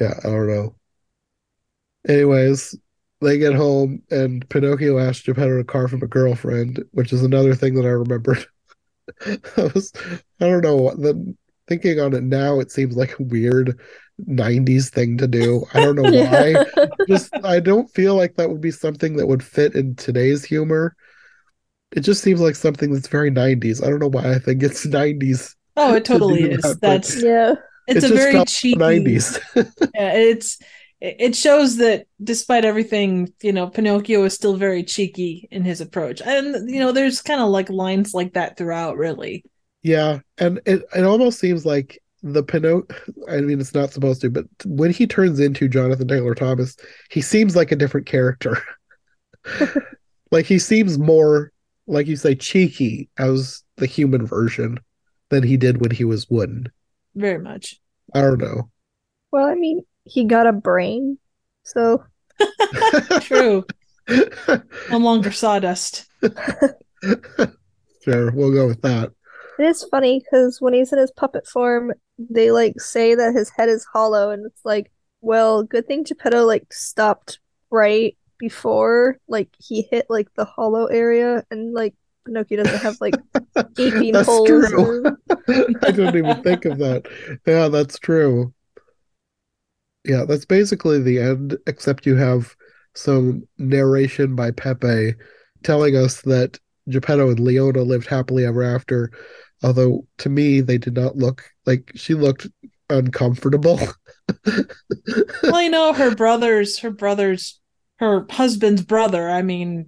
I don't know. Anyways, they get home, and Pinocchio asks Geppetto to carve him a girlfriend, which is another thing that I remembered. I don't know. Thinking on it now, it seems like a weird 90s thing to do. I don't know why. I don't feel like that would be something that would fit in today's humor. It just seems like something that's very 90s. I don't know why I think it's 90s. Oh, it totally is. It's a very cheap 90s. Yeah, It shows that despite everything, Pinocchio is still very cheeky in his approach. And, there's kind of like lines like that throughout, really. Yeah. And it almost seems like it's not supposed to, but when he turns into Jonathan Taylor Thomas, he seems like a different character. Like he seems more, like you say, cheeky as the human version than he did when he was wooden. Very much. I don't know. Well, I mean, he got a brain, so... True. No longer sawdust. Sure, we'll go with that. It is funny, because when he's in his puppet form, they, say that his head is hollow, and it's like, well, good thing Geppetto, stopped right before, he hit, the hollow area, and, Pinocchio doesn't have, gaping holes. That's true. I didn't even think of that. Yeah, that's true. Yeah, that's basically the end, except you have some narration by Pepe telling us that Geppetto and Leona lived happily ever after, although to me they did not look she looked uncomfortable. Well, her husband's brother. I mean,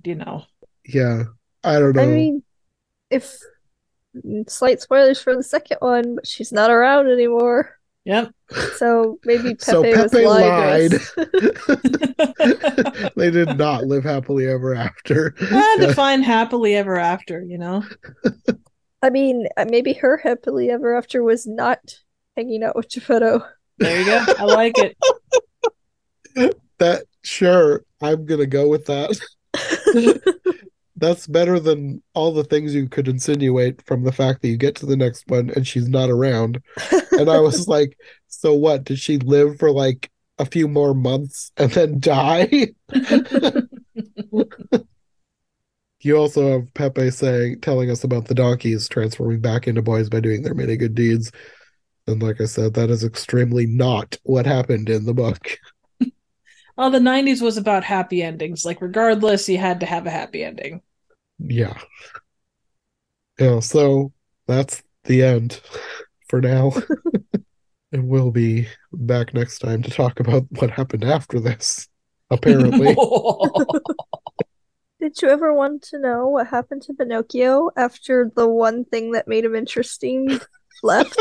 Yeah, I don't know. I mean, if slight spoilers for the second one, but she's not around anymore. Yep. So maybe Pepe lied. They did not live happily ever after. Define happily ever after, I mean, maybe her happily ever after was not hanging out with Geppetto. There you go. I like it. Sure. I'm going to go with that. That's better than all the things you could insinuate from the fact that you get to the next one and she's not around. And I was like, so what? Did she live for like a few more months and then die? You also have Pepe saying, telling us about the donkeys transforming back into boys by doing their many good deeds. And like I said, that is extremely not what happened in the book. Well, the 90s was about happy endings. Like, regardless, you had to have a happy ending. Yeah. Yeah, so that's the end for now. And we'll be back next time to talk about what happened after this, apparently. Did you ever want to know what happened to Pinocchio after the one thing that made him interesting left?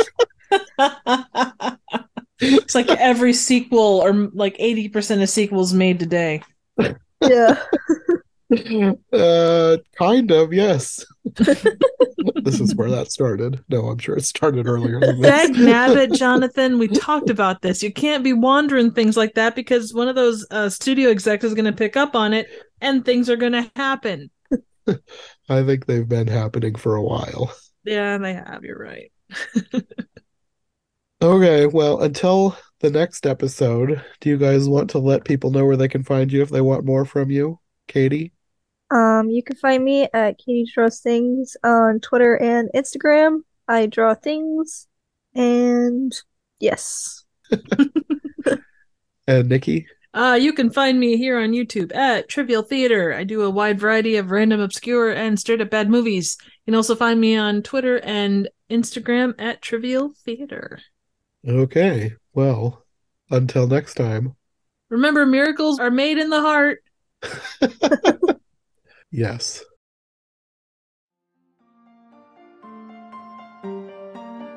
It's like every sequel, or like 80% of sequels made today. Yeah. Kind of, yes. This is where that started. No, I'm sure it started earlier than this. Dagnabbit, Jonathan, we talked about this. You can't be wandering things like that because one of those studio execs is going to pick up on it and things are going to happen. I think they've been happening for a while. Yeah, they have. You're right. Okay, well, until the next episode, do you guys want to let people know where they can find you if they want more from you? Katie? You can find me at Katie Draws Things on Twitter and Instagram. I draw things, and yes. And Nikki? You can find me here on YouTube at Trivial Theater. I do a wide variety of random, obscure, and straight-up bad movies. You can also find me on Twitter and Instagram at Trivial Theater. Okay, well, until next time. Remember, miracles are made in the heart. Yes.